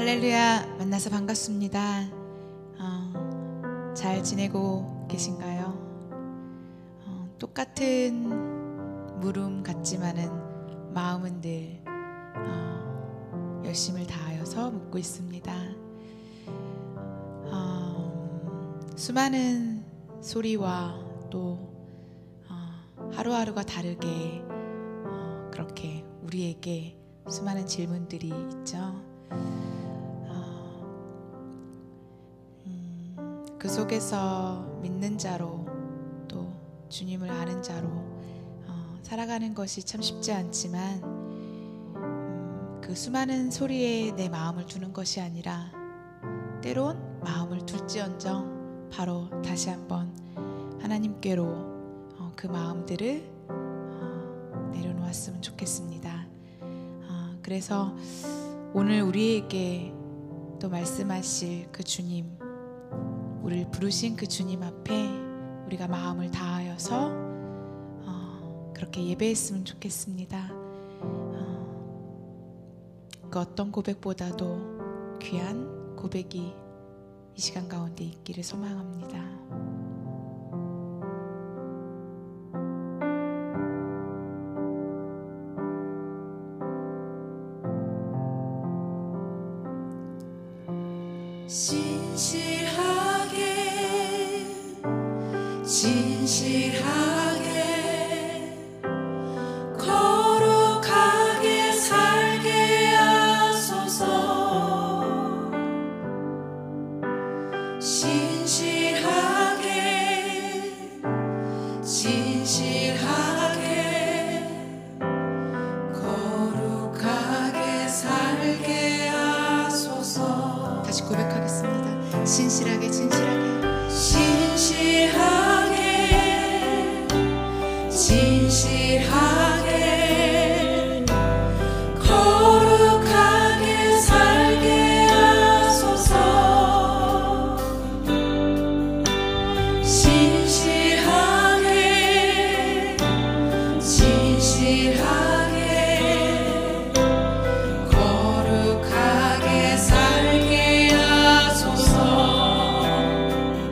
할렐루야. 만나서 반갑습니다. 잘 지내고 계신가요? 똑같은 물음 같지만은 마음은 늘 열심을 다하여서 묻고 있습니다. 수많은 소리와 또 하루하루가 다르게 그렇게 우리에게 수많은 질문들이 있죠. 그 속에서 믿는 자로 또 주님을 아는 자로 살아가는 것이 참 쉽지 않지만 그 수많은 소리에 내 마음을 두는 것이 아니라 때론 마음을 둘지언정 바로 다시 한번 하나님께로 그 마음들을 내려놓았으면 좋겠습니다. 그래서 오늘 우리에게 또 말씀하실 그 주님, 우리를 부르신 그 주님 앞에 우리가 마음을 다하여서 그렇게 예배했으면 좋겠습니다. 그 어떤 고백보다도 귀한 고백이 이 시간 가운데 있기를 소망합니다. 진실하게 거룩하게 살게 하소서. 진실하게 거룩하게 살게 하소서. 다시 고백하겠습니다. 진실하게 거룩하게 살게 하소서. 진실하게 거룩하게 살게 하소서.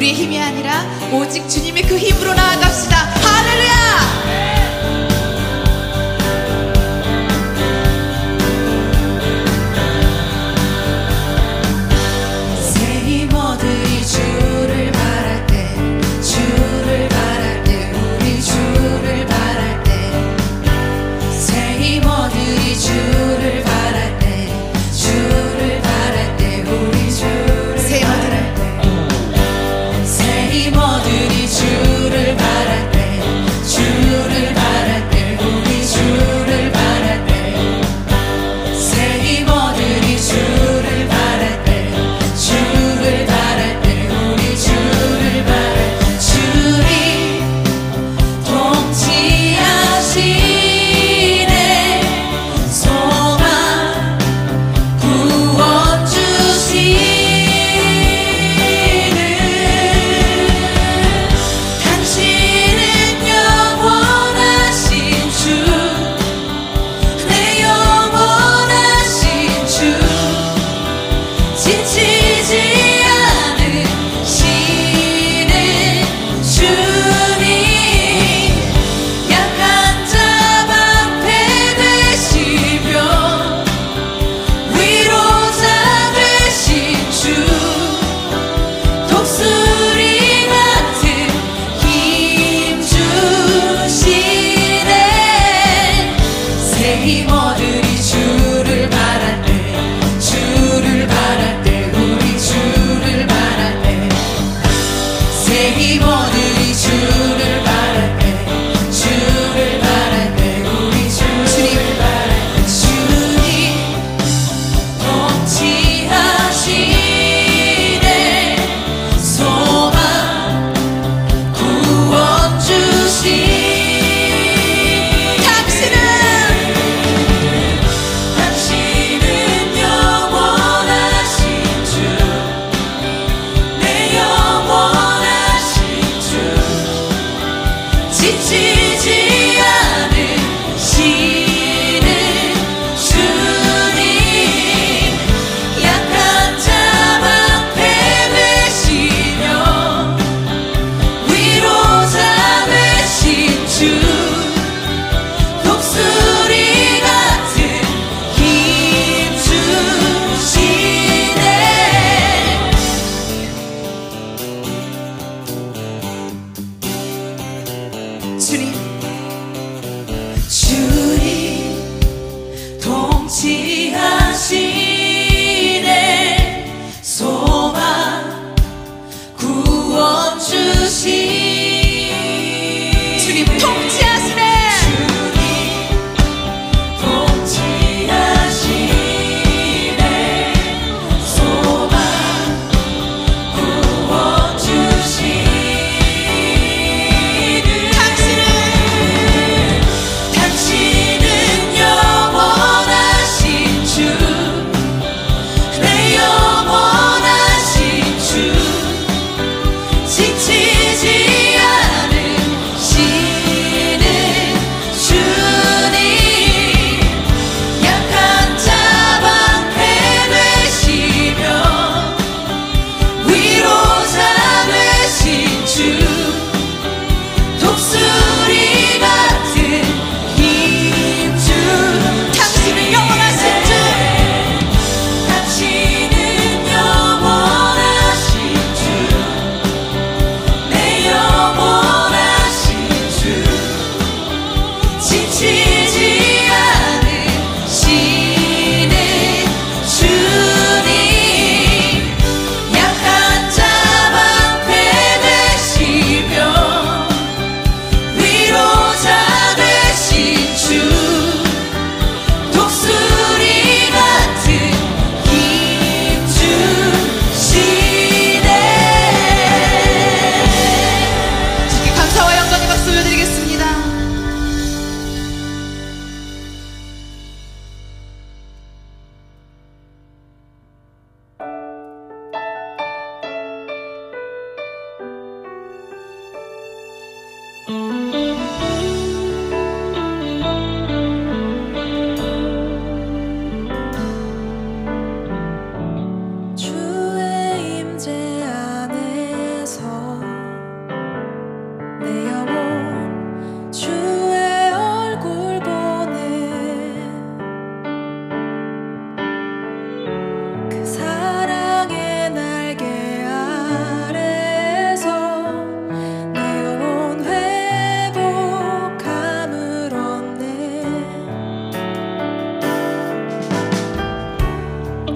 우리의 힘이 아니라 오직 주님의 그 힘으로 나아갑시다. 할렐루야!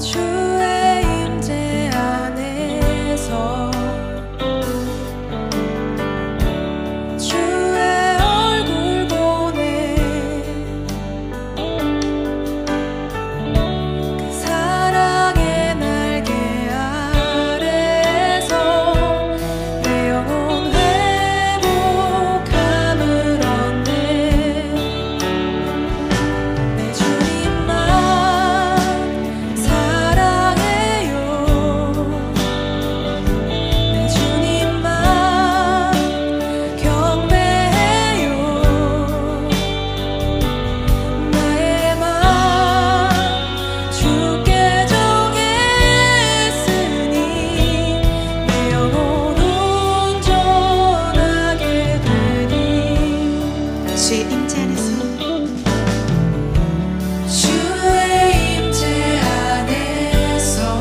주의 임재 안에서 주의 얼굴 보네 그 사랑의 날개 아래서 내 영혼 회복함을 얻네 내 주님만 사랑해요 내 주님만 경배해요 나의 맘 주께 정했으니 내 영혼 온전하게 되니 주의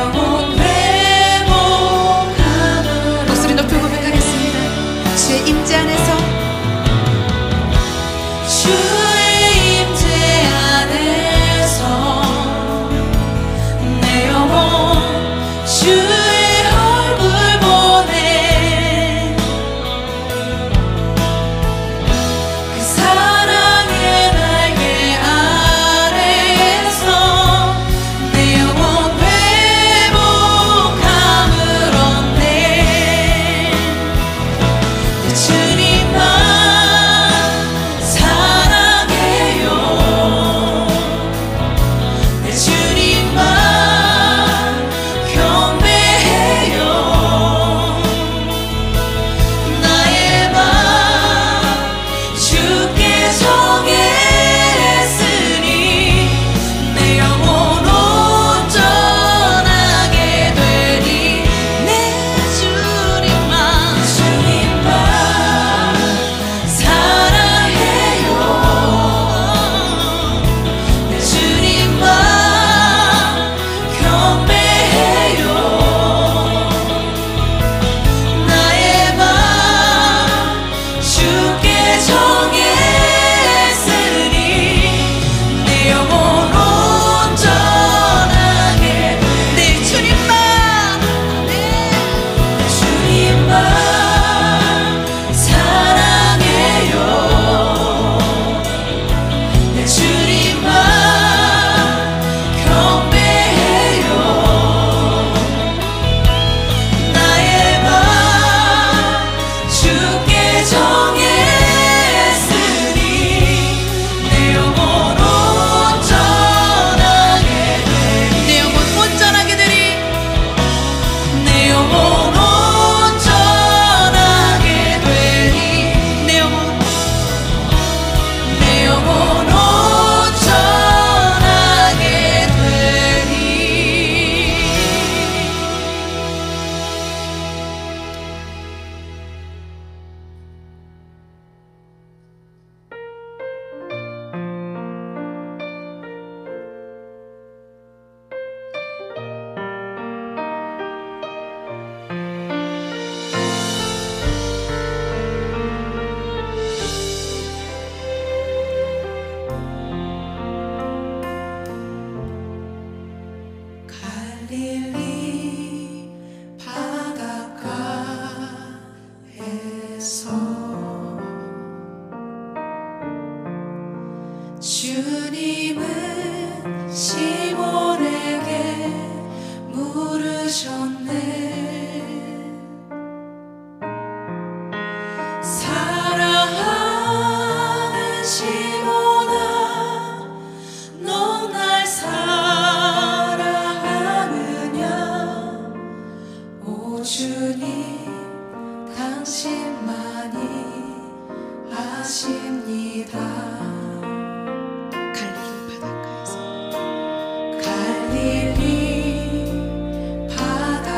임재 안에서 주의 임재 안에서 내 영혼 주의 얼굴 보네 그 사랑의 날개 아래서 내 영혼 회복함을 목소리 높이 고백하겠습니다. 주의 임재 안에서 주의 임재 안에서 내 영혼 주의 얼굴 보네 그 사랑의 날개 아래서 내 영혼 회복함을 얻네 내 주님만 사랑해요 내 주님만 경배해요 나의 맘 주께 정했으니 내 영혼 온전하게 되니 내 주님만 사랑해요 내 주님만 경배해요 나의 맘 주께 정했으니 내 영혼 온전하게 내 주님만 내 주님만 사랑해요 내 주님만 경배해요 나의 맘 주께 정했으니 내 영혼 온전하게 되니 내 영혼 온전하게 되니 내 영혼 온전하게 되니 내 영혼 온전하게 되니 갈릴리 바닷가에서 주님은 시몬에게 물으셨네 사랑하는 시몬아 넌 날 사랑하느냐 오 주님 당신만이 아십니다 갈릴리 바닷가에서 갈릴리 바닷가에서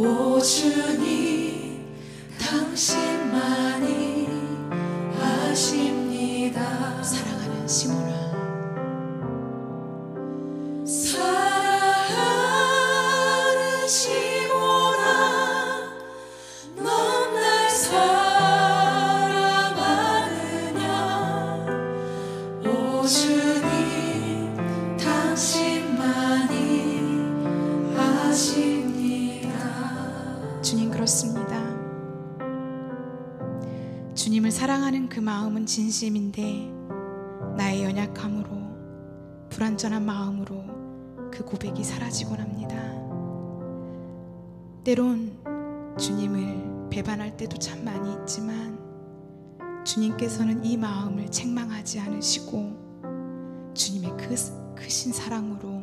오 주님, 당신만이 아십니다. 사랑하는 시몬아, 주님을 사랑하는 그 마음은 진심인데 나의 연약함으로, 불완전한 마음으로 그 고백이 사라지곤 합니다. 때론 주님을 배반할 때도 참 많이 있지만, 주님께서는 이 마음을 책망하지 않으시고 주님의 크신 사랑으로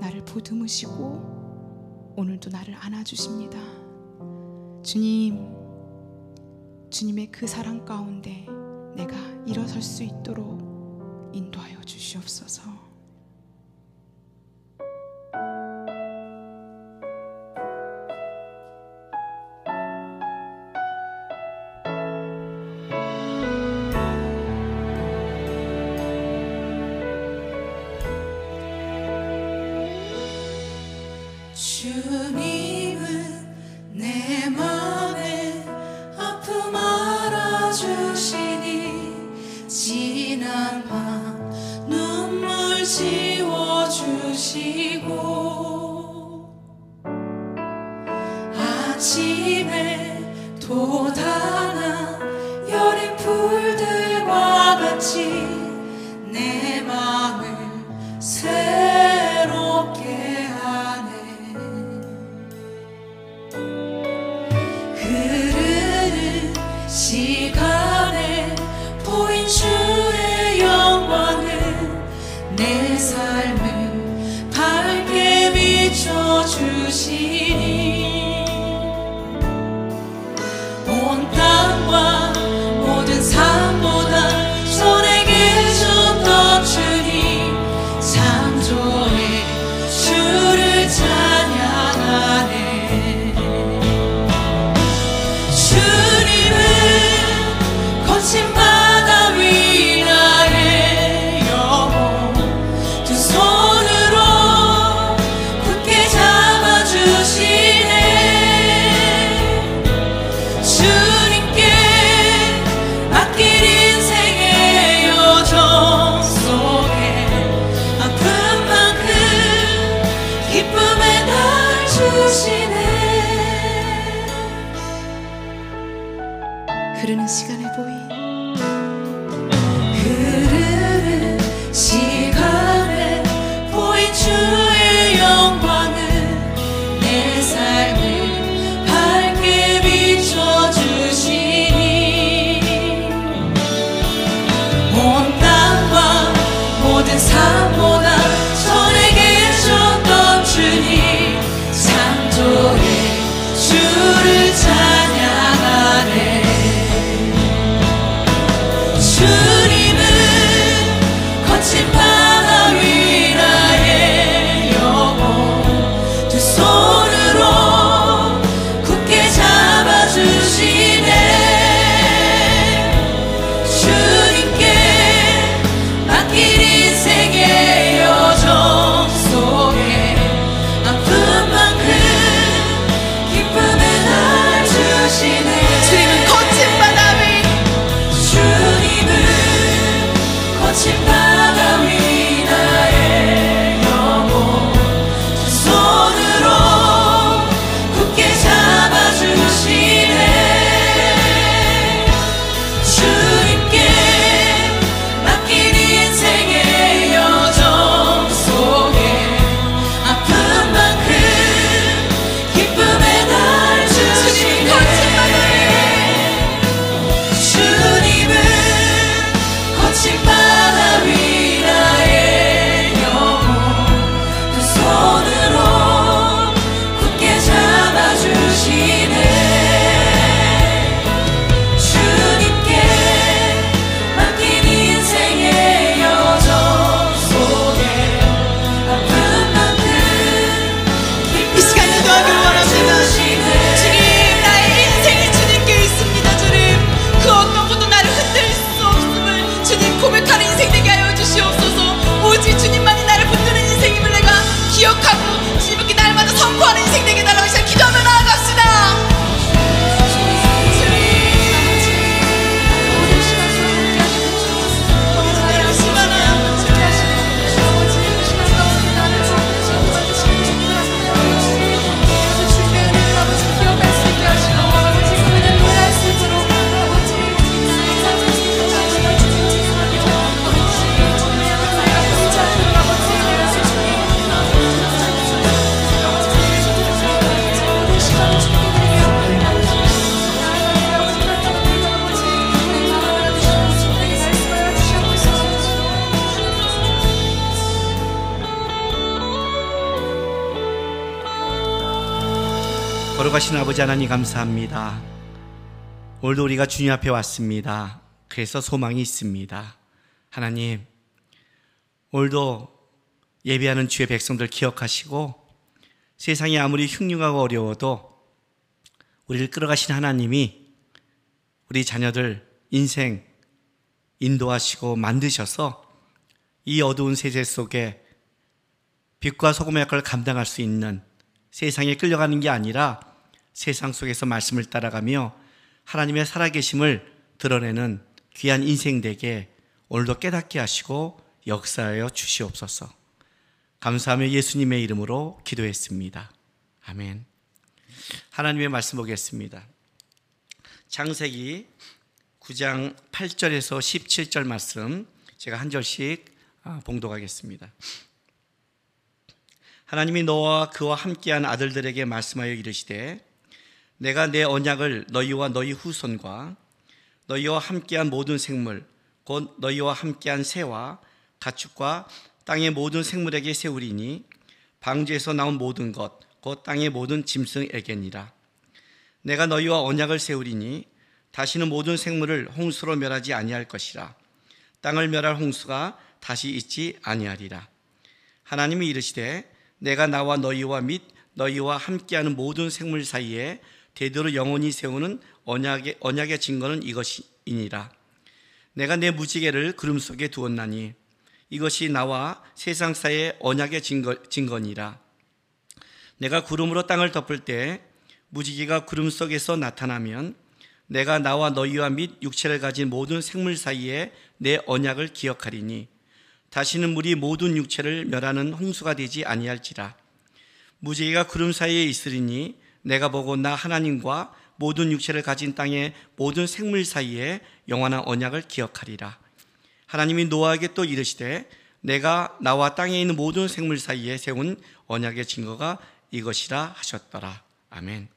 나를 보듬으시고 오늘도 나를 안아주십니다. 주님, 주님의 그 사랑 가운데 내가 일어설 수 있도록 인도하여 주시옵소서. 주님은 내 맘에 아픔 알아주시니, 지난 밤 눈물 지워주시고 아침에 돋아나 여린 풀들과 같이 내 맘을 새롭게 시간에 보인 주의 영광은 내 삶을 밝게 비춰주시니, 온 땅과 모든 삶보다 손에 계셨던 주님, 참 좋네 주를 찬양하네. 거친 바다 위 나의 영혼 두 손으로 굳게 잡아주시네. 주님께 맡길 인생의 여정 속에 아픈 만큼 기쁨의 날 주시네. 흐르는 시간에 보인 주의 영광은 내 삶을 밝게 비춰주시니, 온 땅과 모든 삶보다 손에 계셨던 주님, 창조의 주를 찬양하네. 걸어가신 아버지 하나님 감사합니다. 오늘도 우리가 주님 앞에 왔습니다. 그래서 소망이 있습니다. 하나님, 오늘도 예배하는 주의 백성들 기억하시고 세상이 아무리 흉흉하고 어려워도 우리를 끌어가신 하나님이 우리 자녀들 인생 인도하시고 만드셔서 이 어두운 세세 속에 빛과 소금의 역할을 감당할 수 있는, 세상에 끌려가는 게 아니라 세상 속에서 말씀을 따라가며 하나님의 살아계심을 드러내는 귀한 인생 되게 오늘도 깨닫게 하시고 역사하여 주시옵소서. 감사하며 예수님의 이름으로 기도했습니다. 아멘. 하나님의 말씀 보겠습니다. 창세기 9장 8절에서 17절 말씀, 제가 한 절씩 봉독하겠습니다. 하나님이 노아와 그와 함께한 아들들에게 말씀하여 이르시되, 내가 내 언약을 너희와 너희 후손과 너희와 함께한 모든 생물 곧 너희와 함께한 새와 가축과 땅의 모든 생물에게 세우리니 방주에서 나온 모든 것 곧 땅의 모든 짐승에게니라. 내가 너희와 언약을 세우리니 다시는 모든 생물을 홍수로 멸하지 아니할 것이라. 땅을 멸할 홍수가 다시 있지 아니하리라. 하나님이 이르시되, 내가 나와 너희와 및 너희와 함께하는 모든 생물 사이에 대대로 영원히 세우는 언약의 증거는 이것이니라. 내가 내 무지개를 구름 속에 두었나니 이것이 나와 세상 사이의 언약의 증거니라. 내가 구름으로 땅을 덮을 때 무지개가 구름 속에서 나타나면 내가 나와 너희와 및 육체를 가진 모든 생물 사이에 내 언약을 기억하리니 다시는 물이 모든 육체를 멸하는 홍수가 되지 아니할지라. 무지개가 구름 사이에 있으리니 내가 보고 나 하나님과 모든 육체를 가진 땅의 모든 생물 사이에 영원한 언약을 기억하리라. 하나님이 노아에게 또 이르시되, 내가 나와 땅에 있는 모든 생물 사이에 세운 언약의 증거가 이것이라 하셨더라. 아멘.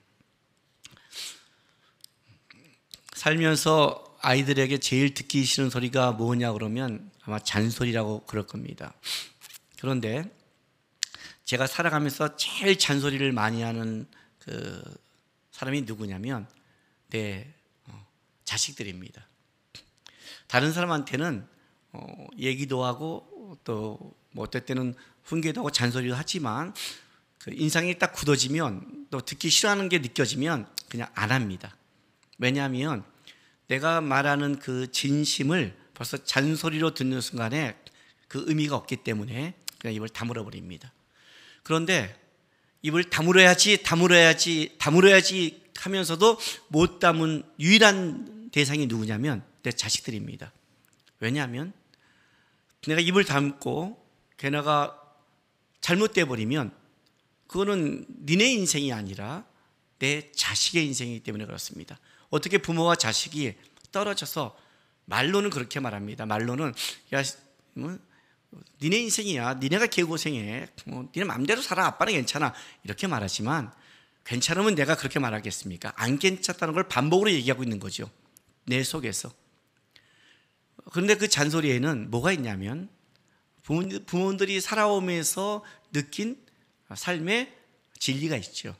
살면서 아이들에게 제일 듣기 싫은 소리가 뭐냐 그러면 아마 잔소리라고 그럴 겁니다. 그런데 제가 살아가면서 제일 잔소리를 많이 하는 그 사람이 누구냐면 내 자식들입니다. 다른 사람한테는 얘기도 하고 또 뭐 어떨 때는 훈계도 하고 잔소리도 하지만 그 인상이 딱 굳어지면 또 듣기 싫어하는 게 느껴지면 그냥 안 합니다. 왜냐하면 내가 말하는 그 진심을 벌써 잔소리로 듣는 순간에 그 의미가 없기 때문에 그냥 입을 다물어 버립니다. 그런데 입을 다물어야지 하면서도 못 담은 유일한 대상이 누구냐면 내 자식들입니다. 왜냐하면 내가 입을 담고 걔네가 잘못돼 버리면 그거는 니네 인생이 아니라 내 자식의 인생이기 때문에 그렇습니다. 어떻게 부모와 자식이 떨어져서 말로는 그렇게 말합니다. 말로는, 야, 니네 인생이야. 니네가 개고생해. 니네 마음대로 살아. 아빠는 괜찮아. 이렇게 말하지만 괜찮으면 내가 그렇게 말하겠습니까? 안 괜찮다는 걸 반복으로 얘기하고 있는 거죠. 내 속에서. 그런데 그 잔소리에는 뭐가 있냐면 부모들이 살아오면서 느낀 삶의 진리가 있죠.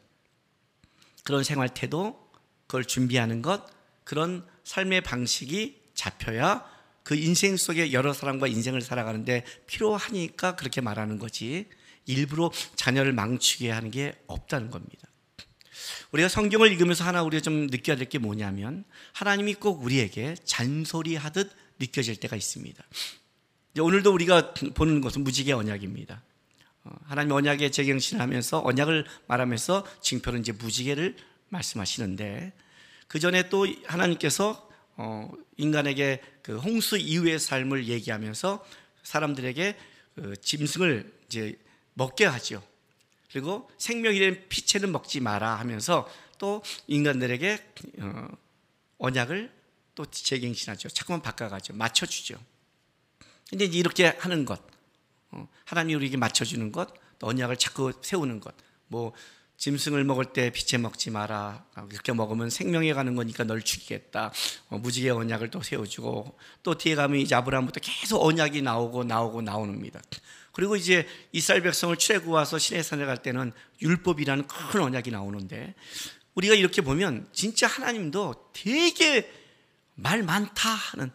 그런 생활 태도, 그걸 준비하는 것, 그런 삶의 방식이 잡혀야 그 인생 속에 여러 사람과 인생을 살아가는데 필요하니까 그렇게 말하는 거지 일부러 자녀를 망치게 하는 게 없다는 겁니다. 우리가 성경을 읽으면서 하나 우리가 좀 느껴야 될 게 뭐냐면 하나님이 꼭 우리에게 잔소리하듯 느껴질 때가 있습니다. 오늘도 우리가 보는 것은 무지개 언약입니다. 하나님 언약의 재경신을 하면서 언약을 말하면서 징표는 이제 무지개를 말씀하시는데 그 전에 또 하나님께서 인간에게 그 홍수 이후의 삶을 얘기하면서 사람들에게 그 짐승을 이제 먹게 하죠. 그리고 생명이 된 피체는 먹지 마라 하면서 또 인간들에게 언약을 또 재갱신하죠. 자꾸만 바꿔가죠. 맞춰주죠. 근데 이렇게 하는 것, 하나님이 우리에게 맞춰주는 것, 또 언약을 자꾸 세우는 것, 뭐 짐승을 먹을 때 피채 먹지 마라. 그렇게 먹으면 생명에 가는 거니까 널 죽이겠다. 무지개 언약을 또 세워주고 또 뒤에 가면 이제 아브라함부터 계속 언약이 나오고 나옵니다. 그리고 이제 이스라엘 백성을 출애굽 와서 시내산에 갈 때는 율법이라는 큰 언약이 나오는데, 우리가 이렇게 보면 진짜 하나님도 되게 말 많다 하는,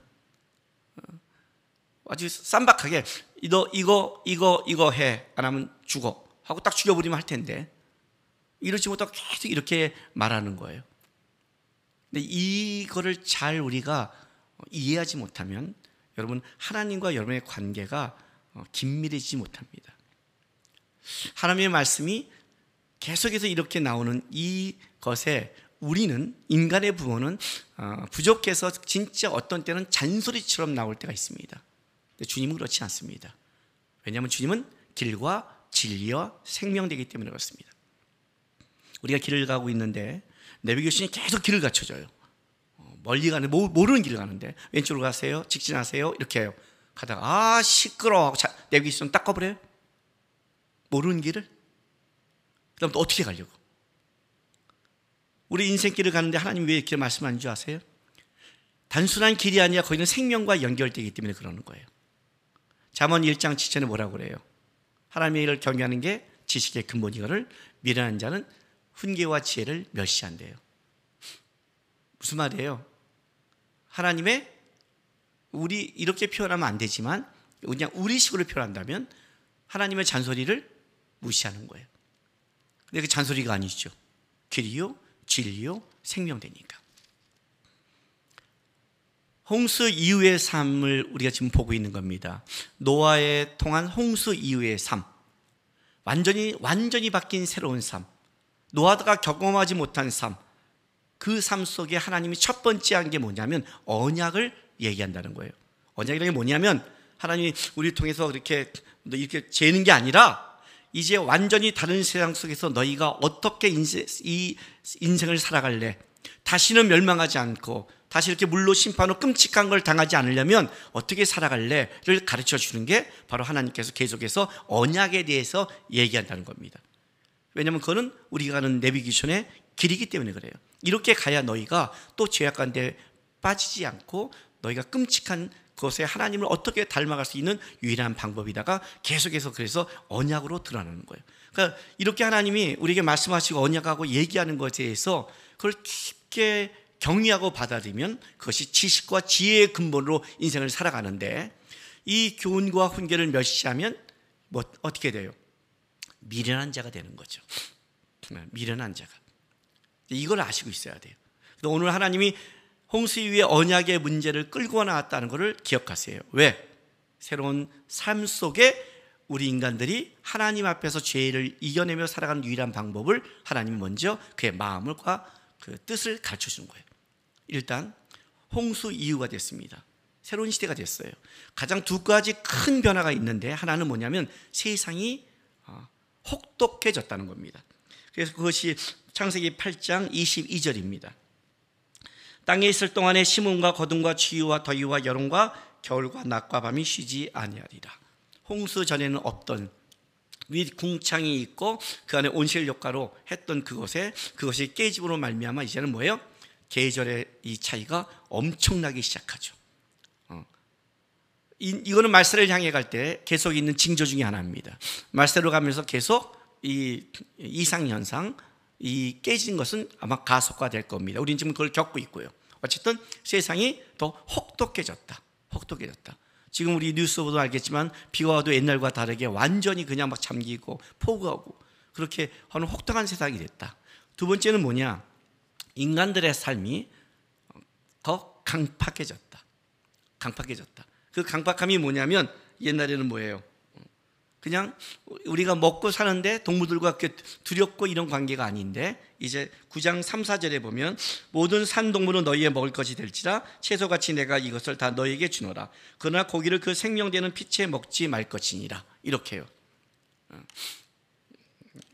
아주 쌈박하게 너 이거 해, 안 하면 죽어 하고 딱 죽여버리면 할 텐데 이러지 못하고 계속 이렇게 말하는 거예요. 근데 이거를 잘 우리가 이해하지 못하면 여러분, 하나님과 여러분의 관계가 긴밀해지지 못합니다. 하나님의 말씀이 계속해서 이렇게 나오는 이것에 우리는, 인간의 부모는 부족해서 진짜 어떤 때는 잔소리처럼 나올 때가 있습니다. 근데 주님은 그렇지 않습니다. 왜냐하면 주님은 길과 진리와 생명되기 때문에 그렇습니다. 우리가 길을 가고 있는데 내비게이션이 계속 길을 갖춰줘요. 멀리 가는, 모르는 길을 가는데 왼쪽으로 가세요, 직진하세요 이렇게 해요. 가다가 아 시끄러워 하고 내비게이션 닦아버려요, 모르는 길을. 그 다음 또 어떻게 가려고. 우리 인생길을 가는데 하나님이 왜 이렇게 말씀하는 줄 아세요? 단순한 길이 아니라 거기는 생명과 연결되기 때문에 그러는 거예요. 잠언 1장 7절에 뭐라고 그래요? 하나님의 일을 경외하는 게 지식의 근본이거늘 미련한 자는 훈계와 지혜를 멸시한대요. 무슨 말이에요? 하나님의, 우리 이렇게 표현하면 안 되지만 그냥 우리식으로 표현한다면 하나님의 잔소리를 무시하는 거예요. 근데 그 잔소리가 아니죠. 길이요, 진리요, 생명되니까. 홍수 이후의 삶을 우리가 지금 보고 있는 겁니다. 노아에 통한 홍수 이후의 삶, 완전히 바뀐 새로운 삶, 노아가 경험하지 못한 삶, 그 삶 속에 하나님이 첫 번째 한 게 뭐냐면 언약을 얘기한다는 거예요. 언약이라는 게 뭐냐면 하나님이 우리를 통해서 이렇게 재는 게 아니라 이제 완전히 다른 세상 속에서 너희가 어떻게 이 인생을 살아갈래? 다시는 멸망하지 않고 다시 이렇게 물로 심판으로 끔찍한 걸 당하지 않으려면 어떻게 살아갈래를 가르쳐 주는 게 바로 하나님께서 계속해서 언약에 대해서 얘기한다는 겁니다. 왜냐하면 그거는 우리가 가는 내비게이션의 길이기 때문에 그래요. 이렇게 가야 너희가 또 죄악 가운데 빠지지 않고 너희가 끔찍한 것에 하나님을 어떻게 닮아갈 수 있는 유일한 방법이다가 계속해서 그래서 언약으로 드러나는 거예요. 그러니까 이렇게 하나님이 우리에게 말씀하시고 언약하고 얘기하는 것에 대해서 그걸 깊게 경외하고 받아들이면 그것이 지식과 지혜의 근본으로 인생을 살아가는데, 이 교훈과 훈계를 멸시하면 뭐 어떻게 돼요? 미련한 자가 되는 거죠. 미련한 자가. 이걸 아시고 있어야 돼요. 오늘 하나님이 홍수 위에 언약의 문제를 끌고 나왔다는 것을 기억하세요. 왜? 새로운 삶 속에 우리 인간들이 하나님 앞에서 죄를 이겨내며 살아가는 유일한 방법을 하나님이 먼저 그의 마음과 그 뜻을 가르쳐 주는 거예요. 일단 홍수 이후가 됐습니다. 새로운 시대가 됐어요. 가장 두 가지 큰 변화가 있는데, 하나는 뭐냐면 세상이 혹독해졌다는 겁니다. 그래서 그것이 창세기 8장 22절입니다. 땅에 있을 동안에 심음과 거둠과 추위와 더위와 여름과 겨울과 낮과 밤이 쉬지 아니하리라. 홍수 전에는 없던 윗 궁창이 있고 그 안에 온실 효과로 했던 그것이 깨짐으로 말미암아 이제는 뭐예요? 계절의 이 차이가 엄청나기 시작하죠. 이거는 말세를 향해 갈 때 계속 있는 징조 중에 하나입니다. 말세로 가면서 계속 이 이상현상, 이 깨진 것은 아마 가속화될 겁니다. 우리는 지금 그걸 겪고 있고요. 어쨌든 세상이 더 혹독해졌다. 지금 우리 뉴스 보도 알겠지만 비가 와도 옛날과 다르게 완전히 그냥 막 잠기고 폭우하고 그렇게 하는 혹독한 세상이 됐다. 두 번째는 뭐냐? 인간들의 삶이 더 강팍해졌다. 그 강박함이 뭐냐면 옛날에는 뭐예요? 그냥 우리가 먹고 사는데 동물들과 두렵고 이런 관계가 아닌데, 이제 9장 3, 4절에 보면 모든 산동물은 너희의 먹을 것이 될지라 채소같이 내가 이것을 다 너희에게 주노라. 그러나 고기를 그 생명되는 피채 먹지 말 것이니라. 이렇게 해요.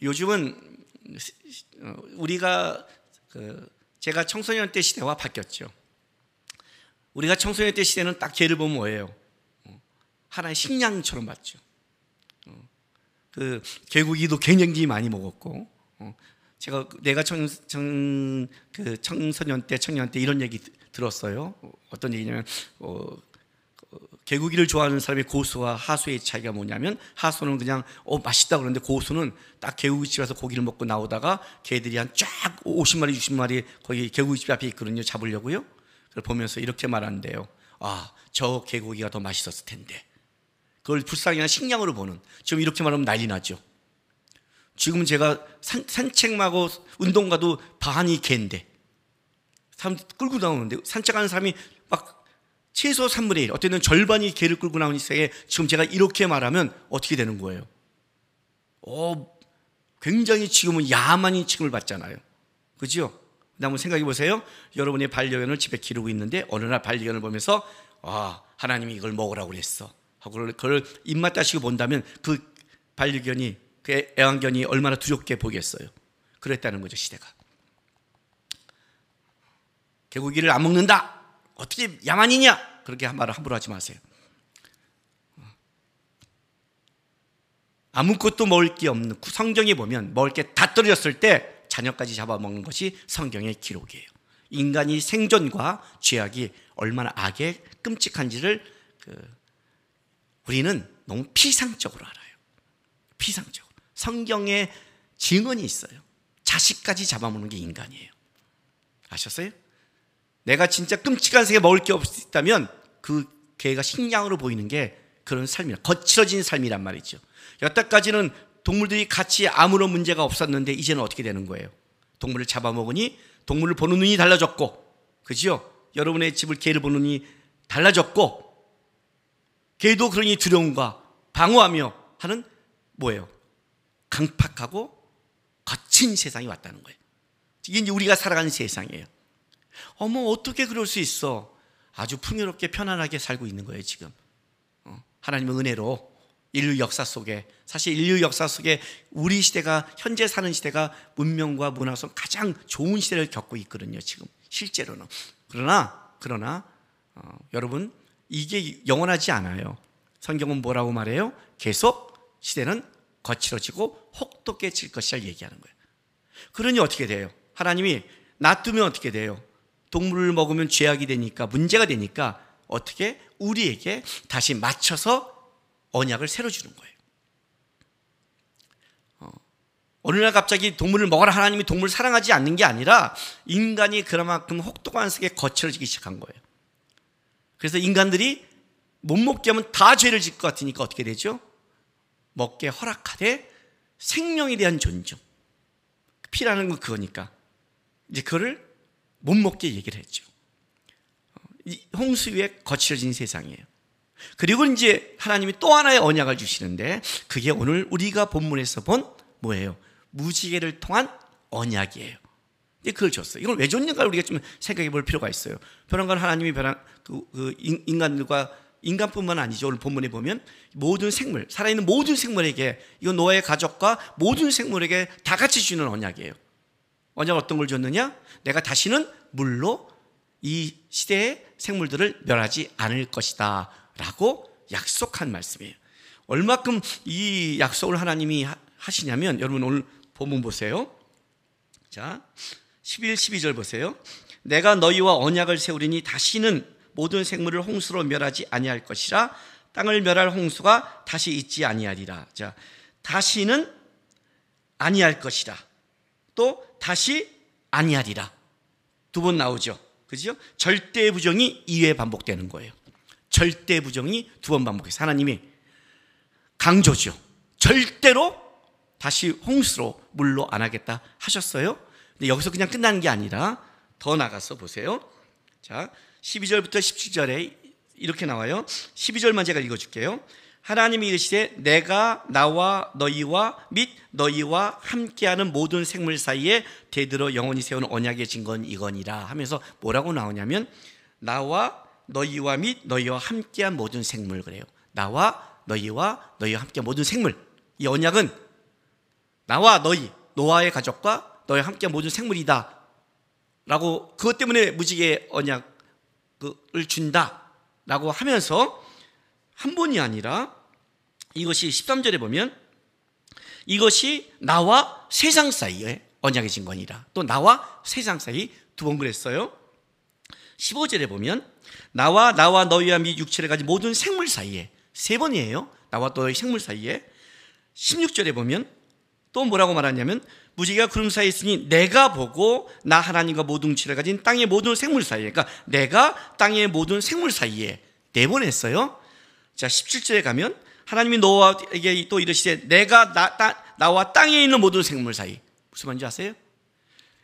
요즘은 우리가 제가 청소년 때 시대와 바뀌었죠. 우리가 청소년 때 시대는 딱 개를 보면 뭐예요? 하나의 식량처럼 봤죠. 그 개고기도 굉장히 많이 먹었고, 제가 내가 청소년 때, 청년 때 이런 얘기 들었어요. 어떤 얘기냐면 개구기를 좋아하는 사람의 고수와 하수의 차이가 뭐냐면, 하수는 그냥 맛있다 그러는데, 고수는 딱 개구기집 와서 고기를 먹고 나오다가 개들이 한 쫙 50마리 60마리 거기 개구기집 앞에 있거든요. 잡으려고요. 그걸 보면서 이렇게 말한대요. 아, 저 개고기가 더 맛있었을 텐데. 그걸 불쌍히 한 식량으로 보는, 지금 이렇게 말하면 난리 나죠. 지금 제가 산책하고 운동 가도 반이 개인데 사람들 끌고 나오는데, 산책하는 사람이 막 최소 3분의 1, 어쨌든 절반이 개를 끌고 나온 이 세계에 지금 제가 이렇게 말하면 어떻게 되는 거예요? 굉장히 지금은 야만인 칭을 받잖아요. 그죠? 한번 생각해 보세요. 여러분의 반려견을 집에 기르고 있는데 어느 날 반려견을 보면서, 아, 하나님이 이걸 먹으라고 그랬어 하고 그걸 입맛 따시고 본다면 그 반려견이, 그 애완견이 얼마나 두렵게 보겠어요. 그랬다는 거죠, 시대가. 개고기를 안 먹는다, 어떻게 야만이냐, 그렇게 말을 함부로 하지 마세요. 아무것도 먹을 게 없는, 성경에 보면 먹을 게 다 떨어졌을 때 자녀까지 잡아먹는 것이 성경의 기록이에요. 인간이 생존과 죄악이 얼마나 악에 끔찍한지를 우리는 너무 피상적으로 알아요. 피상적으로. 성경에 증언이 있어요. 자식까지 잡아먹는 게 인간이에요. 아셨어요? 내가 진짜 끔찍한 세계 먹을 게 없다면 그 개가 식량으로 보이는 게 그런 삶이야. 거칠어진 삶이란 말이죠. 여태까지는 동물들이 같이 아무런 문제가 없었는데 이제는 어떻게 되는 거예요? 동물을 잡아먹으니 동물을 보는 눈이 달라졌고, 그죠? 여러분의 집을 개를 보는 눈이 달라졌고, 개도 그러니 두려움과 방어하며 하는 뭐예요? 강팍하고 거친 세상이 왔다는 거예요. 이게 이제 우리가 살아가는 세상이에요. 어머, 어떻게 그럴 수 있어? 아주 풍요롭게 편안하게 살고 있는 거예요 지금. 하나님의 은혜로 인류 역사 속에, 사실 인류 역사 속에 우리 시대가, 현재 사는 시대가 문명과 문화 속 가장 좋은 시대를 겪고 있거든요 지금, 실제로는. 그러나 여러분, 이게 영원하지 않아요. 성경은 뭐라고 말해요? 계속 시대는 거칠어지고 혹독해질 것이라 얘기하는 거예요. 그러니 어떻게 돼요? 하나님이 놔두면 어떻게 돼요? 동물을 먹으면 죄악이 되니까, 문제가 되니까 어떻게 우리에게 다시 맞춰서 언약을 새로 주는 거예요. 어느 날 갑자기 동물을 먹어라, 하나님이 동물을 사랑하지 않는 게 아니라 인간이 그만큼 혹독한 세계에 거칠어지기 시작한 거예요. 그래서 인간들이 못 먹게 하면 다 죄를 질 것 같으니까 어떻게 되죠? 먹게 허락하되 생명에 대한 존중, 피라는 건 그거니까 이제 그거를 못 먹게 얘기를 했죠. 홍수 위에 거칠어진 세상이에요. 그리고 이제 하나님이 또 하나의 언약을 주시는데, 그게 오늘 우리가 본문에서 본 뭐예요? 무지개를 통한 언약이에요. 그걸 줬어요. 이걸 왜 줬는가 우리가 좀 생각해 볼 필요가 있어요. 그런 건 하나님이 인간들과, 인간뿐만 아니죠. 오늘 본문에 보면 모든 생물, 살아있는 모든 생물에게, 이건 노아의 가족과 모든 생물에게 다 같이 주는 언약이에요. 언약 어떤 걸 줬느냐? 내가 다시는 물로 이 시대의 생물들을 멸하지 않을 것이다 라고 약속한 말씀이에요. 얼마큼 이 약속을 하나님이 하시냐면, 여러분 오늘 본문 보세요. 자, 11, 12절 보세요. 내가 너희와 언약을 세우리니 다시는 모든 생물을 홍수로 멸하지 아니할 것이라, 땅을 멸할 홍수가 다시 있지 아니하리라. 자, 다시는 아니할 것이라, 또 다시 아니하리라. 두 번 나오죠. 그죠? 절대의 부정이 2회 반복되는 거예요. 절대의 부정이 두 번 반복해서 하나님이 강조죠. 절대로 다시 홍수로, 물로 안 하겠다 하셨어요. 근데 여기서 그냥 끝나는 게 아니라 더 나가서 보세요. 자, 12절부터 17절에 이렇게 나와요. 12절만 제가 읽어줄게요. 하나님이 이르시되 내가 나와 너희와 및 너희와 함께하는 모든 생물 사이에 대들어 영원히 세운 언약의 증거는 이거니라 하면서 뭐라고 나오냐면, 나와 너희와 및 너희와 함께한 모든 생물, 그래요. 나와 너희와 함께한 모든 생물, 이 언약은 나와 너희, 노아의 가족과 너희와 함께한 모든 생물이다 라고, 그것 때문에 무지개 언약을 준다 라고 하면서, 한 번이 아니라 이것이 13절에 보면 이것이 나와 세상 사이의 언약의 증거니라, 또 나와 세상 사이 두 번 그랬어요. 15절에 보면 나와 너희와 및 육체를 가진 모든 생물 사이에. 세 번이에요. 나와 너희 생물 사이에. 16절에 보면 또 뭐라고 말하냐면 무지개가 구름 사이에 있으니 내가 보고 나 하나님과 모든 육체를 가진 땅의 모든 생물 사이에. 그러니까 내가 땅의 모든 생물 사이에. 네 번 했어요. 자, 17절에 가면 하나님이 노아에게 또 이르시되 내가 나와 땅에 있는 모든 생물 사이. 무슨 말인지 아세요?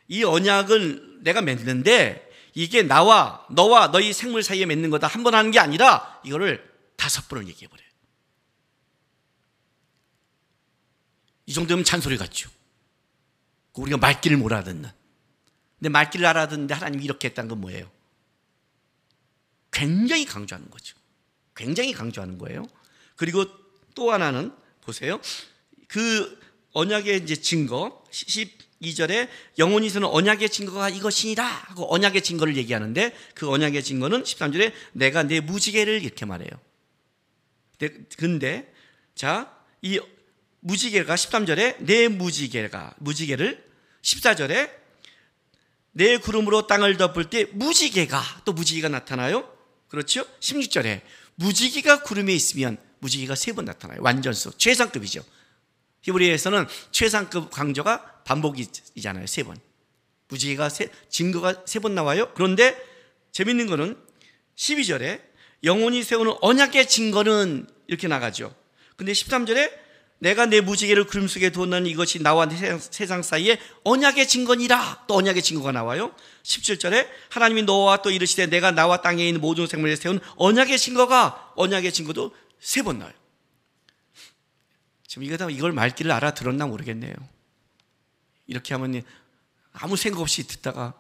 이 언약은 내가 맺는데 이게 나와 너와 너희 생물 사이에 맺는 거다. 한 번 하는 게 아니라 이거를 5번을 얘기해버려요. 이 정도면 잔소리 같죠. 우리가 말귀를 못 알아듣는. 근데 말귀를 알아듣는데 하나님이 이렇게 했다는 건 뭐예요? 굉장히 강조하는 거죠. 굉장히 강조하는 거예요. 그리고 또 하나는 보세요. 그 언약의 이제 증거 12절에 영혼이 서는 언약의 증거가 이것이니라 하고 언약의 증거를 얘기하는데 그 언약의 증거는 13절에 내가 내 무지개를 이렇게 말해요. 근데 자, 이 무지개가 13절에 내 무지개를 14절에 내 구름으로 땅을 덮을 때 무지개가 나타나요. 그렇죠? 16절에 무지개가 구름에 있으면 무지개가 3번 나타나요. 완전수, 최상급이죠. 히브리어에서는 최상급 강조가 반복이잖아요. 3번. 무지개가 증거가 3번 나와요. 그런데 재밌는 거는 12절에 영혼이 세우는 언약의 증거는 이렇게 나가죠. 근데 13절에 내가 내 무지개를 구름 속에 두었나니 이것이 나와 세상 사이에 언약의 증거니라. 또 언약의 증거가 나와요. 17절에 하나님이 너와 또 이르시되 내가 나와 땅에 있는 모든 생물에 세운 언약의 증거가, 언약의 증거도 3번 나와요. 지금 이걸 말귀를 알아들었나 모르겠네요. 이렇게 하면 아무 생각 없이 듣다가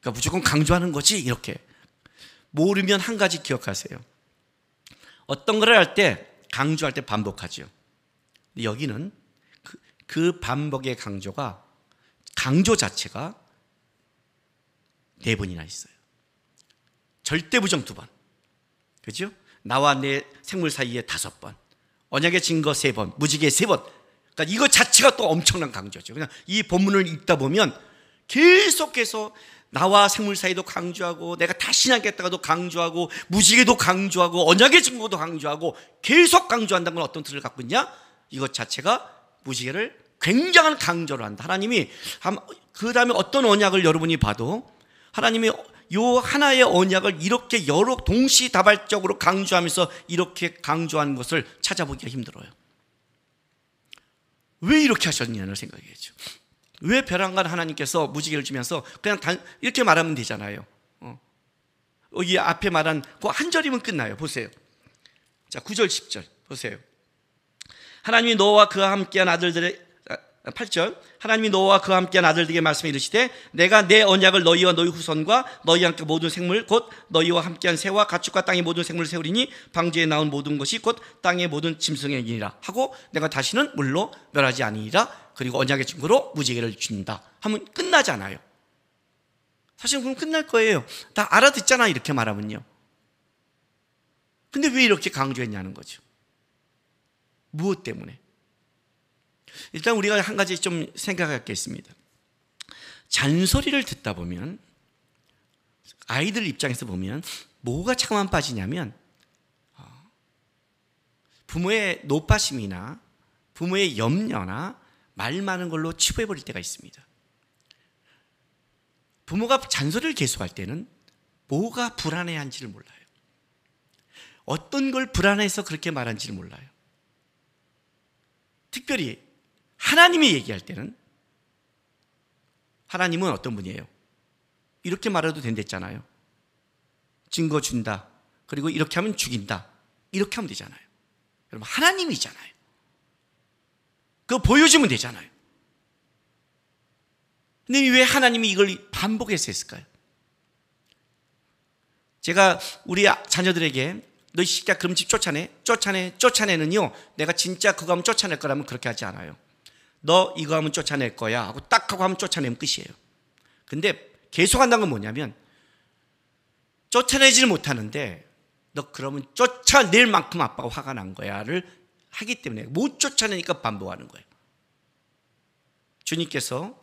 그러니까 무조건 강조하는 거지. 이렇게 모르면 한 가지 기억하세요. 어떤 걸 할 때, 강조할 때 반복하죠. 여기는 그 반복의 강조 자체가 4번이나 있어요. 절대 부정 2번. 그죠? 나와 내 생물 사이에 5번. 언약의 증거 3번. 무지개 3번. 그러니까 이거 자체가 또 엄청난 강조죠. 그냥 이 본문을 읽다 보면 계속해서 나와 생물 사이도 강조하고 내가 다시 낳겠다가도 강조하고 무지개도 강조하고 언약의 증거도 강조하고 계속 강조한다는 건 어떤 틀을 갖고 있냐? 이것 자체가 무지개를 굉장한 강조를 한다. 하나님이 그 다음에 어떤 언약을 여러분이 봐도 하나님이 요 하나의 언약을 이렇게 여러 동시다발적으로 강조하면서 이렇게 강조한 것을 찾아보기가 힘들어요. 왜 이렇게 하셨냐는 생각이겠죠. 왜 벼랑간 하나님께서 무지개를 주면서 그냥 이렇게 말하면 되잖아요. 여기 앞에 말한 그 한 절이면 끝나요. 보세요. 자, 9절 10절 보세요. 하나님이 너와 그와 함께한 아들들의 8절 하나님이 너와 그와 함께한 아들들에게 말씀해 이르시되 내가 내 언약을 너희와 너희 후손과 너희와 함께 모든 생물 곧 너희와 함께한 새와 가축과 땅의 모든 생물을 세우리니 방주에 나온 모든 것이 곧 땅의 모든 짐승이니라 하고 내가 다시는 물로 멸하지 아니리라. 그리고 언약의 증거로 무지개를 준다 하면 끝나잖아요. 사실 그럼 끝날 거예요. 다 알아듣잖아 이렇게 말하면요. 근데 왜 이렇게 강조했냐는 거죠. 무엇 때문에? 일단 우리가 한 가지 좀 생각할 게 있습니다. 잔소리를 듣다 보면 아이들 입장에서 보면 뭐가 참 빠지냐면 부모의 노파심이나 부모의 염려나 말 많은 걸로 치부해버릴 때가 있습니다. 부모가 잔소리를 계속할 때는 뭐가 불안해한지를 몰라요. 어떤 걸 불안해서 그렇게 말한지를 몰라요. 특별히 하나님이 얘기할 때는 하나님은 어떤 분이에요? 이렇게 말해도 된댔잖아요. 증거 준다. 그리고 이렇게 하면 죽인다. 이렇게 하면 되잖아요. 여러분 하나님이잖아요. 그거 보여주면 되잖아요. 근데 왜 하나님이 이걸 반복해서 했을까요? 제가 우리 자녀들에게 너 이 새끼야 그럼 집 쫓아내는요 내가 진짜 그거 하면 쫓아낼 거라면 그렇게 하지 않아요. 너 이거 하면 쫓아낼 거야 하고 딱 하고 하면 쫓아내면 끝이에요. 근데 계속한다는 건 뭐냐면 쫓아내지를 못하는데 너 그러면 쫓아낼 만큼 아빠가 화가 난 거야를 하기 때문에 못 쫓아내니까 반복하는 거예요. 주님께서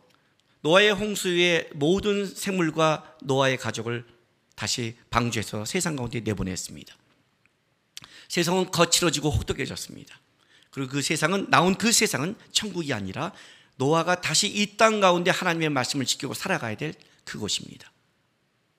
노아의 홍수 위에 모든 생물과 노아의 가족을 다시 방주에서 세상 가운데 내보냈습니다. 세상은 거칠어지고 혹독해졌습니다. 그리고 그 세상은 나온 그 세상은 천국이 아니라 노아가 다시 이 땅 가운데 하나님의 말씀을 지키고 살아가야 될 그곳입니다.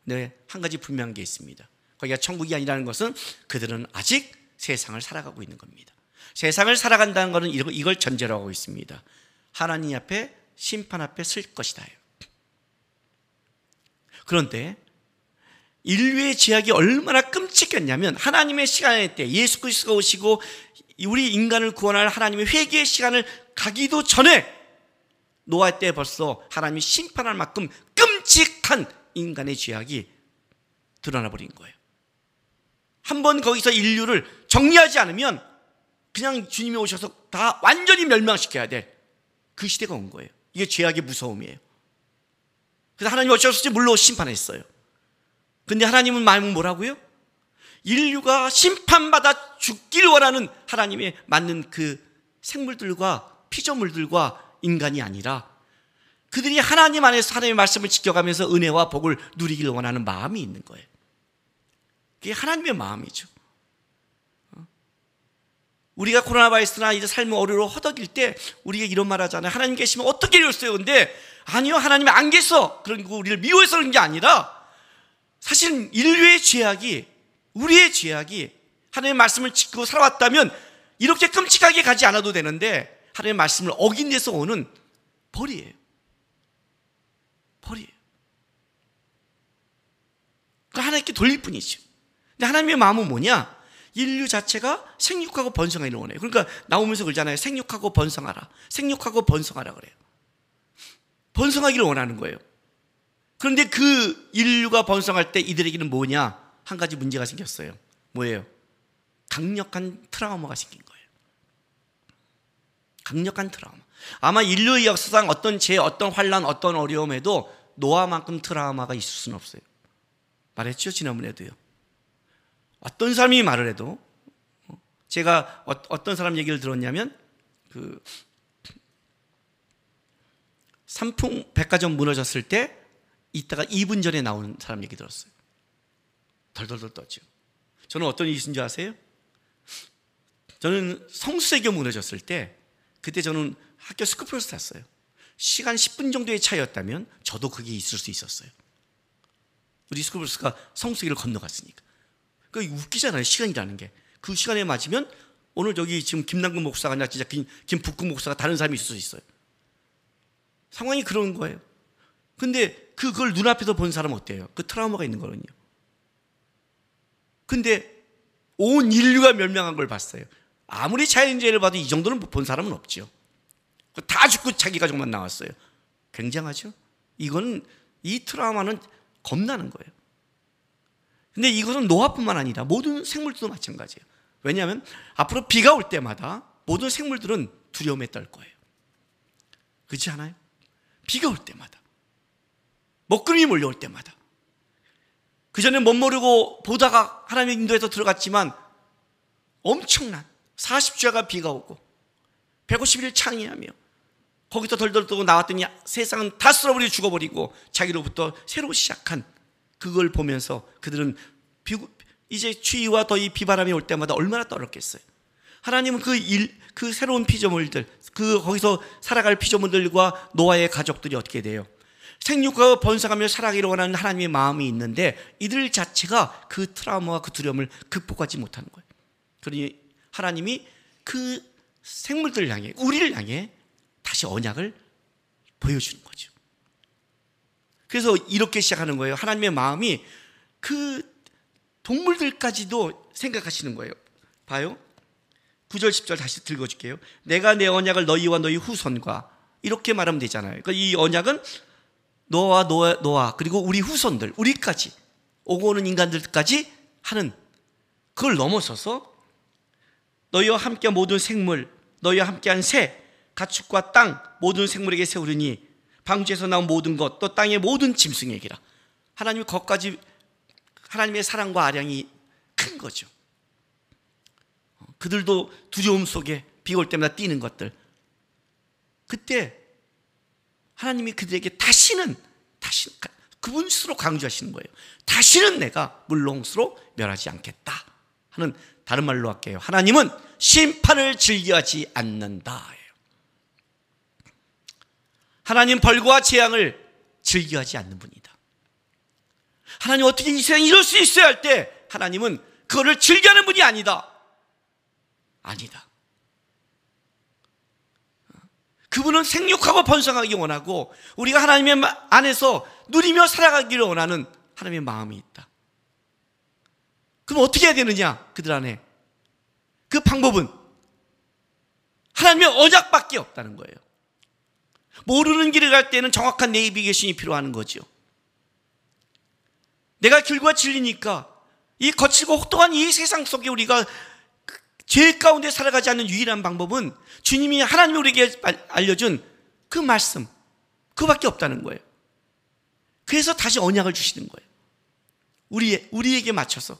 네, 한 가지 분명한 게 있습니다. 거기가 천국이 아니라는 것은 그들은 아직 세상을 살아가고 있는 겁니다. 세상을 살아간다는 것은 이걸 전제로 하고 있습니다. 하나님 앞에 심판 앞에 설 것이다. 그런데 인류의 죄악이 얼마나 끔찍했냐면 하나님의 시간일 때 예수 그리스도가 오시고 우리 인간을 구원할 하나님의 회개의 시간을 가기도 전에 노아 때 벌써 하나님이 심판할 만큼 끔찍한 인간의 죄악이 드러나 버린 거예요. 한번 거기서 인류를 정리하지 않으면 그냥 주님이 오셔서 다 완전히 멸망시켜야 될 그 시대가 온 거예요. 이게 죄악의 무서움이에요. 그래서 하나님이 어쩔 수 없이 물로 심판했어요. 근데 하나님은 마음은 뭐라고요? 인류가 심판받아 죽길 원하는 하나님의 맞는 그 생물들과 피조물들과 인간이 아니라 그들이 하나님 안에서 하나님의 말씀을 지켜가면서 은혜와 복을 누리길 원하는 마음이 있는 거예요. 그게 하나님의 마음이죠. 우리가 코로나 바이러스나 이제 삶의 어려움으로 허덕일 때 우리가 이런 말 하잖아요. 하나님 계시면 어떻게 이랬어요? 근데 아니요, 하나님 안 계셔. 그리고 우리를 미워해서 그런 게 아니라 사실 인류의 죄악이, 우리의 죄악이 하나님의 말씀을 지키고 살아왔다면 이렇게 끔찍하게 가지 않아도 되는데 하나님의 말씀을 어긴 데서 오는 벌이에요. 벌이에요. 그걸 하나님께 돌릴 뿐이죠. 근데 하나님의 마음은 뭐냐? 인류 자체가 생육하고 번성하기를 원해요. 그러니까 나오면서 그러잖아요. 생육하고 번성하라. 생육하고 번성하라 그래요. 번성하기를 원하는 거예요. 그런데 그 인류가 번성할 때 이들에게는 뭐냐? 한 가지 문제가 생겼어요. 뭐예요? 강력한 트라우마가 생긴 거예요. 강력한 트라우마. 아마 인류의 역사상 어떤 죄, 어떤 환란, 어떤 어려움에도 노아만큼 트라우마가 있을 수는 없어요. 말했죠? 지난번에도요. 어떤 사람이 말을 해도 제가 어떤 사람 얘기를 들었냐면 그 삼풍 백화점 무너졌을 때 이따가 2분 전에 나온 사람 얘기 들었어요. 덜덜덜 떴죠. 저는 어떤 일이 있는 줄 아세요? 저는 성수대교 무너졌을 때 그때 저는 학교 스쿠플에서 탔어요. 시간 10분 정도의 차이였다면 저도 그게 있을 수 있었어요. 우리 스쿠플스가 성수대교를 건너갔으니까. 그러니까 웃기잖아요. 시간이라는 게. 그 시간에 맞으면 오늘 저기 지금 김남근 목사가 아니라 진짜 김북근 목사가 다른 사람이 있을 수 있어요. 상황이 그런 거예요. 근데 그걸 눈앞에서 본 사람 어때요? 그 트라우마가 있는 거거든요. 근데 온 인류가 멸망한 걸 봤어요. 아무리 자연재해를 봐도 이 정도는 본 사람은 없죠. 다 죽고 자기 가족만 나왔어요. 굉장하죠? 이건 이 트라우마는 겁나는 거예요. 근데 이것은 노아뿐만 아니라 모든 생물들도 마찬가지예요. 왜냐하면 앞으로 비가 올 때마다 모든 생물들은 두려움에 떨 거예요. 그렇지 않아요? 비가 올 때마다. 먹구름이 몰려올 때마다. 그전에 못 모르고 보다가 하나님의 인도에서 들어갔지만 엄청난 40주야가 비가 오고 150일 창의하며 거기서 덜덜 떠고 나왔더니 세상은 다 쓸어버리고 죽어버리고 자기로부터 새로 시작한 그걸 보면서 그들은 이제 추위와 더위 비바람이 올 때마다 얼마나 떨었겠어요. 하나님은 그 새로운 피조물들, 거기서 살아갈 피조물들과 노아의 가족들이 어떻게 돼요? 생육과 번성하며 살아가기를 원하는 하나님의 마음이 있는데 이들 자체가 그 트라우마와 그 두려움을 극복하지 못하는 거예요. 그러니 하나님이 그 생물들을 향해, 우리를 향해 다시 언약을 보여주는 거죠. 그래서 이렇게 시작하는 거예요. 하나님의 마음이 그 동물들까지도 생각하시는 거예요. 봐요. 9절, 10절 다시 읽어줄게요. 내가 내 언약을 너희와 너희 후손과 이렇게 말하면 되잖아요. 그러니까 이 언약은 노아 그리고 우리 후손들, 우리까지 오고 오는 인간들까지 하는 그걸 넘어서서 너희와 함께 모든 생물, 너희와 함께한 새, 가축과 땅 모든 생물에게 세우리니 방주에서 나온 모든 것, 또 땅의 모든 짐승에게라. 하나님의 것까지 하나님의 사랑과 아량이 큰 거죠. 그들도 두려움 속에 비가 올 때마다 뛰는 것들. 그때 하나님이 그들에게 다시는 그분 스스로 강조하시는 거예요. 다시는 내가 물농수로 멸하지 않겠다 하는, 다른 말로 할게요. 하나님은 심판을 즐겨하지 않는다. 하나님 벌과 재앙을 즐겨하지 않는 분이다. 하나님 어떻게 이 세상이 이럴 수 있어야 할 때 하나님은 그거를 즐겨하는 분이 아니다. 아니다. 그분은 생육하고 번성하기 원하고 우리가 하나님의 안에서 누리며 살아가기를 원하는 하나님의 마음이 있다. 그럼 어떻게 해야 되느냐? 그들 안에 그 방법은 하나님의 언약밖에 없다는 거예요. 모르는 길을 갈 때는 정확한 내비게이션이 필요한 거죠. 내가 길과 진리니까 이 거칠고 혹독한 이 세상 속에 우리가 죄 가운데 살아가지 않는 유일한 방법은 주님이, 하나님이 우리에게 알려준 그 말씀, 그밖에 없다는 거예요. 그래서 다시 언약을 주시는 거예요. 우리에게 맞춰서.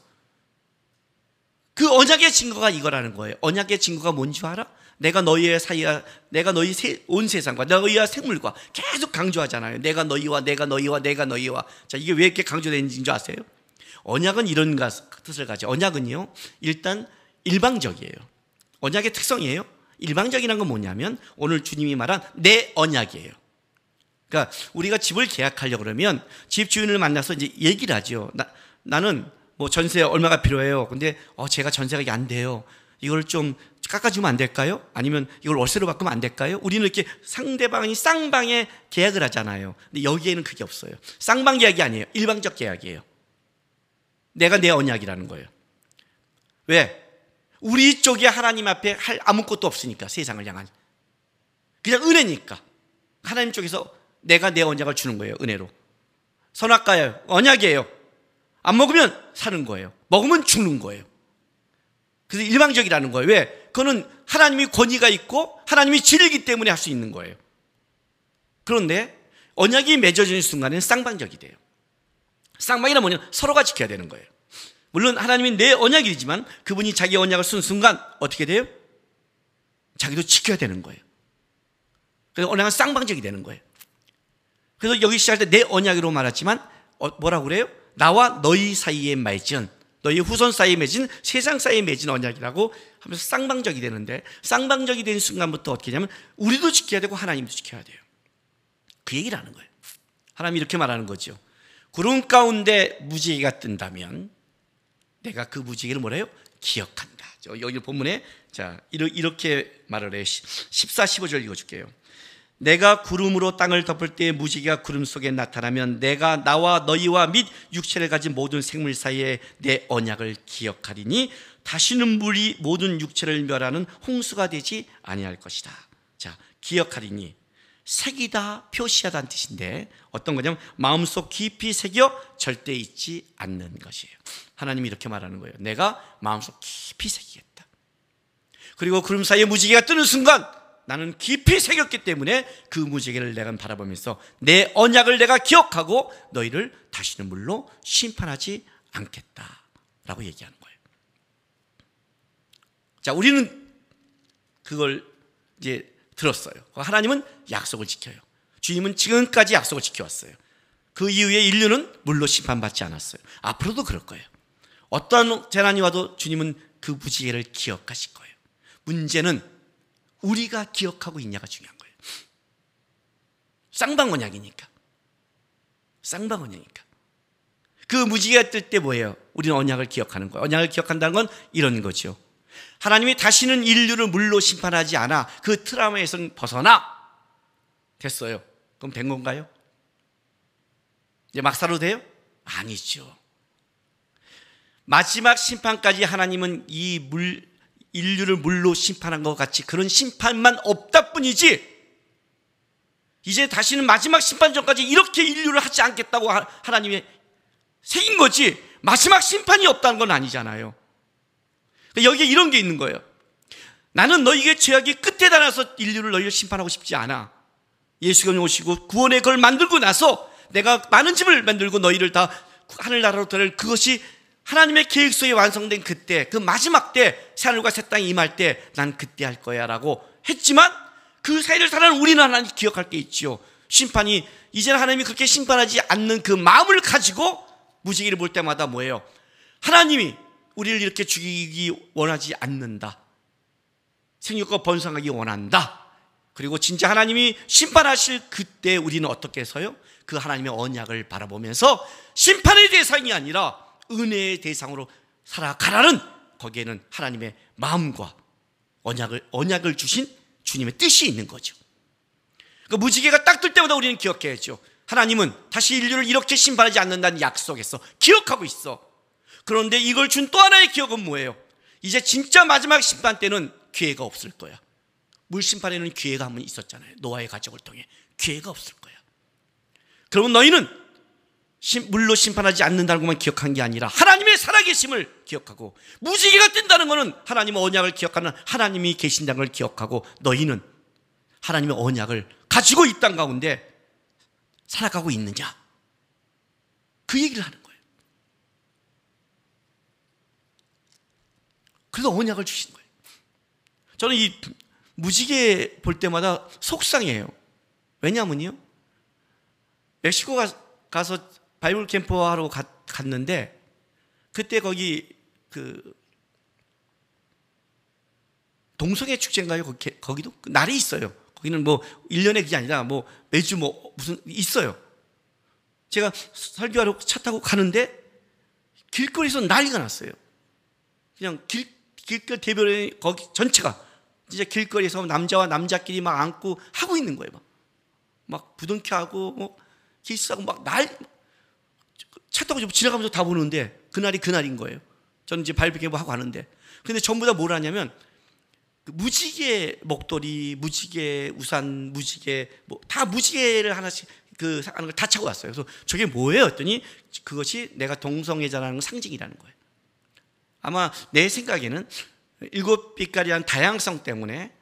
그 언약의 증거가 이거라는 거예요. 언약의 증거가 뭔지 알아? 내가 너희의 사이와, 내가 너희 온 세상과 너희와 생물과, 계속 강조하잖아요. 내가 너희와, 내가 너희와, 내가 너희와. 자, 이게 왜 이렇게 강조되는지인 줄 아세요? 언약은 이런 뜻을 가지고, 언약은요, 일단 일방적이에요. 언약의 특성이에요. 일방적이라는 건 뭐냐면 오늘 주님이 말한 내 언약이에요. 그러니까 우리가 집을 계약하려고 그러면 집 주인을 만나서 이제 얘기를 하죠. 나는 뭐 전세 얼마가 필요해요. 근데 제가 전세가 이게 안 돼요. 이걸 좀 깎아주면 안 될까요? 아니면 이걸 월세로 바꾸면 안 될까요? 우리는 이렇게 상대방이 쌍방의 계약을 하잖아요. 근데 여기에는 그게 없어요. 쌍방 계약이 아니에요. 일방적 계약이에요. 내가 내 언약이라는 거예요. 왜? 우리 쪽에 하나님 앞에 할 아무것도 없으니까, 세상을 향한. 그냥 은혜니까. 하나님 쪽에서 내가 내 언약을 주는 거예요, 은혜로. 선악과예요. 언약이에요. 안 먹으면 사는 거예요. 먹으면 죽는 거예요. 그래서 일방적이라는 거예요. 왜? 그거는 하나님이 권위가 있고 하나님이 진리이기 때문에 할 수 있는 거예요. 그런데 언약이 맺어지는 순간에는 쌍방적이 돼요. 쌍방이란 뭐냐면 서로가 지켜야 되는 거예요. 물론 하나님이 내 언약이지만 그분이 자기 언약을 쓴 순간 어떻게 돼요? 자기도 지켜야 되는 거예요. 그래서 언약은 쌍방적이 되는 거예요. 그래서 여기 시작할 때 내 언약으로 말했지만 뭐라고 그래요? 나와 너희 사이에 맺은, 너희 후손 사이에 맺은, 세상 사이에 맺은 언약이라고 하면서 쌍방적이 되는데, 쌍방적이 된 순간부터 어떻게 되냐면 우리도 지켜야 되고 하나님도 지켜야 돼요. 그 얘기를 하는 거예요. 하나님이 이렇게 말하는 거죠. 구름 가운데 무지개가 뜬다면 내가 그 무지개를 뭐래요? 기억한다. 여기 본문에 자 이렇게 말을 해요. 14, 15절 읽어줄게요. 내가 구름으로 땅을 덮을 때 무지개가 구름 속에 나타나면 내가 나와 너희와 및 육체를 가진 모든 생물 사이에 내 언약을 기억하리니 다시는 물이 모든 육체를 멸하는 홍수가 되지 아니할 것이다. 자, 기억하리니, 새기다, 표시하다는 뜻인데 어떤 거냐면 마음속 깊이 새겨 절대 잊지 않는 것이에요. 하나님이 이렇게 말하는 거예요. 내가 마음속 깊이 새기겠다. 그리고 구름 사이에 무지개가 뜨는 순간 나는 깊이 새겼기 때문에 그 무지개를 내가 바라보면서 내 언약을 내가 기억하고 너희를 다시는 물로 심판하지 않겠다 라고 얘기하는 거예요. 자, 우리는 그걸 이제 들었어요. 하나님은 약속을 지켜요. 주님은 지금까지 약속을 지켜왔어요. 그 이후에 인류는 물로 심판받지 않았어요. 앞으로도 그럴 거예요. 어떠한 재난이 와도 주님은 그 무지개를 기억하실 거예요. 문제는 우리가 기억하고 있냐가 중요한 거예요. 쌍방언약이니까. 쌍방언약이니까. 그 무지개가 뜰 때 뭐예요? 우리는 언약을 기억하는 거예요. 언약을 기억한다는 건 이런 거죠. 하나님이 다시는 인류를 물로 심판하지 않아. 그 트라우마에서는 벗어나. 됐어요. 그럼 된 건가요? 이제 막 살아도 돼요? 아니죠. 마지막 심판까지 하나님은 인류를 물로 심판한 것 같이 그런 심판만 없다 뿐이지, 이제 다시는 마지막 심판 전까지 이렇게 인류를 하지 않겠다고 하나님이 새긴 거지 마지막 심판이 없다는 건 아니잖아요. 여기에 이런 게 있는 거예요. 나는 너희의 죄악이 끝에 달아서 인류를 너희를 심판하고 싶지 않아. 예수님이 오시고 구원의 걸 만들고 나서 내가 많은 집을 만들고 너희를 다 하늘나라로 데려올, 그것이 하나님의 계획 속에 완성된 그때, 그 마지막 때, 새하늘과 새 땅이 임할 때 난 그때 할 거야 라고 했지만, 그 사이를 살아는 우리는 하나님 기억할 게 있지요. 심판이 이제는 하나님이 그렇게 심판하지 않는 그 마음을 가지고 무지개를 볼 때마다 뭐예요? 하나님이 우리를 이렇게 죽이기 원하지 않는다. 생육과 번성하기 원한다. 그리고 진짜 하나님이 심판하실 그때 우리는 어떻게 해서요? 그 하나님의 언약을 바라보면서 심판의 대상이 아니라 은혜의 대상으로 살아가라는, 거기에는 하나님의 마음과 언약을 주신 주님의 뜻이 있는 거죠. 그 무지개가 딱 뜰 때마다 우리는 기억해야죠. 하나님은 다시 인류를 이렇게 심판하지 않는다는 약속했어. 기억하고 있어. 그런데 이걸 준 또 하나의 기억은 뭐예요? 이제 진짜 마지막 심판 때는 기회가 없을 거야. 물심판에는 기회가 한번 있었잖아요. 노아의 가족을 통해. 기회가 없을 거야. 그러면 너희는 물로 심판하지 않는다는 것만 기억한 게 아니라 하나님의 살아계심을 기억하고, 무지개가 뜬다는 것은 하나님의 언약을 기억하는 하나님이 계신다는 걸 기억하고, 너희는 하나님의 언약을 가지고 이 땅 가운데 살아가고 있느냐, 그 얘기를 하는 거예요. 그래서 언약을 주신 거예요. 저는 이 무지개 볼 때마다 속상해요. 왜냐면요, 멕시코 가서 바이블 캠프 하러 갔는데, 그때 거기 그 동성애 축제인가요? 거기도 날이 있어요. 거기는 뭐 1년에 그게 아니라 뭐 매주 뭐 무슨 있어요. 제가 설교하러 차 타고 가는데 길거리에서 난리가 났어요. 그냥 길거리 대변인 거기 전체가 진짜 길거리에서 남자와 남자끼리 막 안고 하고 있는 거예요. 막 부둥켜 하고 뭐 키스하고 막 차 타고 지나가면서 다 보는데 그날이 그날인 거예요. 저는 이제 발표회 뭐 하고 가는데, 근데 전부 다 뭘 하냐면 무지개 목도리, 무지개 우산, 무지개 뭐 다 무지개를 하나씩 그 하는 걸 다 차고 왔어요. 그래서 저게 뭐예요? 했더니 그것이 내가 동성애자라는 상징이라는 거예요. 아마 내 생각에는 7빛깔이란 다양성 때문에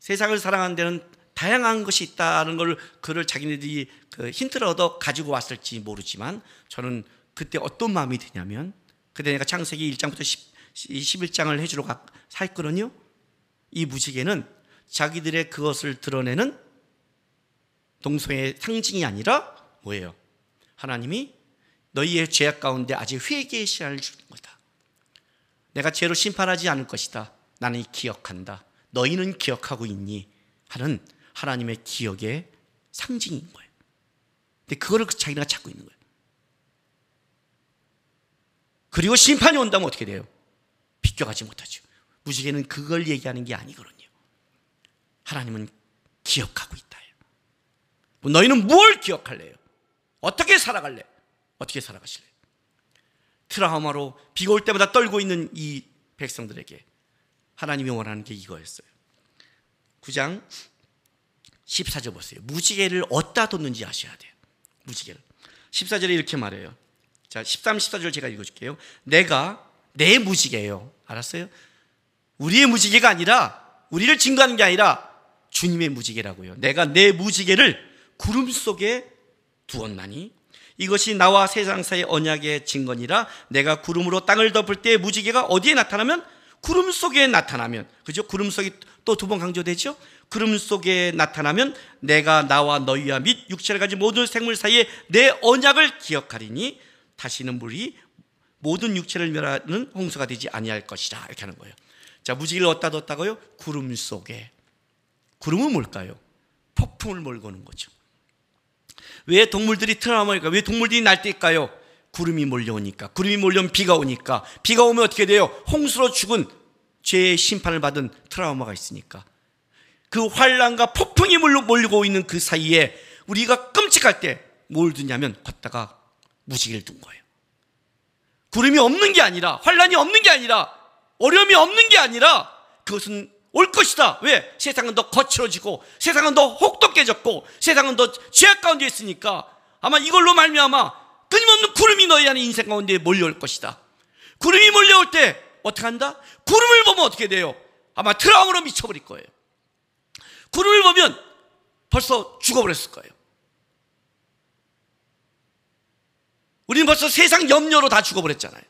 세상을 사랑하는 데는 다양한 것이 있다는 걸 그를 자기네들이 그 힌트를 얻어 가지고 왔을지 모르지만, 저는 그때 어떤 마음이 드냐면, 그때 내가 창세기 1장부터 11장을 해주러 살거든요. 이 무지개는 자기들의 그것을 드러내는 동성애의 상징이 아니라 뭐예요? 하나님이 너희의 죄악 가운데 아직 회개의 시간을 주는 거다. 내가 죄로 심판하지 않을 것이다. 나는 기억한다. 너희는 기억하고 있니? 하는 하나님의 기억의 상징인 거예요. 근데 그거를 자기네가 찾고 있는 거예요. 그리고 심판이 온다면 어떻게 돼요? 비껴가지 못하죠. 무지개는 그걸 얘기하는 게 아니거든요. 하나님은 기억하고 있다. 너희는 뭘 기억할래요? 어떻게 살아갈래? 어떻게 살아가실래? 트라우마로 비가 올 때마다 떨고 있는 이 백성들에게 하나님이 원하는 게 이거였어요. 9장 14절 보세요. 무지개를 어디다 뒀는지 아셔야 돼요. 무지개를. 14절에 이렇게 말해요. 자, 13, 14절 제가 읽어줄게요. 내가 내 무지개예요. 알았어요? 우리의 무지개가 아니라, 우리를 증거하는 게 아니라 주님의 무지개라고요. 내가 내 무지개를 구름 속에 두었나니 이것이 나와 세상 사이의 언약의 증거니라. 내가 구름으로 땅을 덮을 때 무지개가 어디에 나타나면? 구름 속에 나타나면. 그죠? 구름 속이 또 두 번 강조되죠? 구름 속에 나타나면 내가 나와 너희와 및 육체를 가진 모든 생물 사이에 내 언약을 기억하리니 다시는 물이 모든 육체를 멸하는 홍수가 되지 아니할 것이라. 이렇게 하는 거예요. 자, 무지개를 어디다 뒀다고요? 구름 속에. 구름은 뭘까요? 폭풍을 몰고 오는 거죠. 왜 동물들이 트라우마일까요? 왜 동물들이 날뛸까요? 구름이 몰려오니까. 구름이 몰려오면 비가 오니까. 비가 오면 어떻게 돼요? 홍수로 죽은 죄의 심판을 받은 트라우마가 있으니까. 그 환란과 폭풍이 몰리고 있는 그 사이에 우리가 끔찍할 때 뭘 두냐면 걷다가 무지개를 둔 거예요. 구름이 없는 게 아니라, 환란이 없는 게 아니라, 어려움이 없는 게 아니라, 그것은 올 것이다. 왜? 세상은 더 거칠어지고, 세상은 더 혹독해졌고, 세상은 더 죄악 가운데 있으니까 아마 이걸로 말미암아 끊임없는 구름이 너희 안에 인생 가운데 몰려올 것이다. 구름이 몰려올 때 어떻게 한다? 구름을 보면 어떻게 돼요? 아마 트라우마로 미쳐버릴 거예요. 구름을 보면 벌써 죽어버렸을 거예요. 우리는 벌써 세상 염려로 다 죽어버렸잖아요.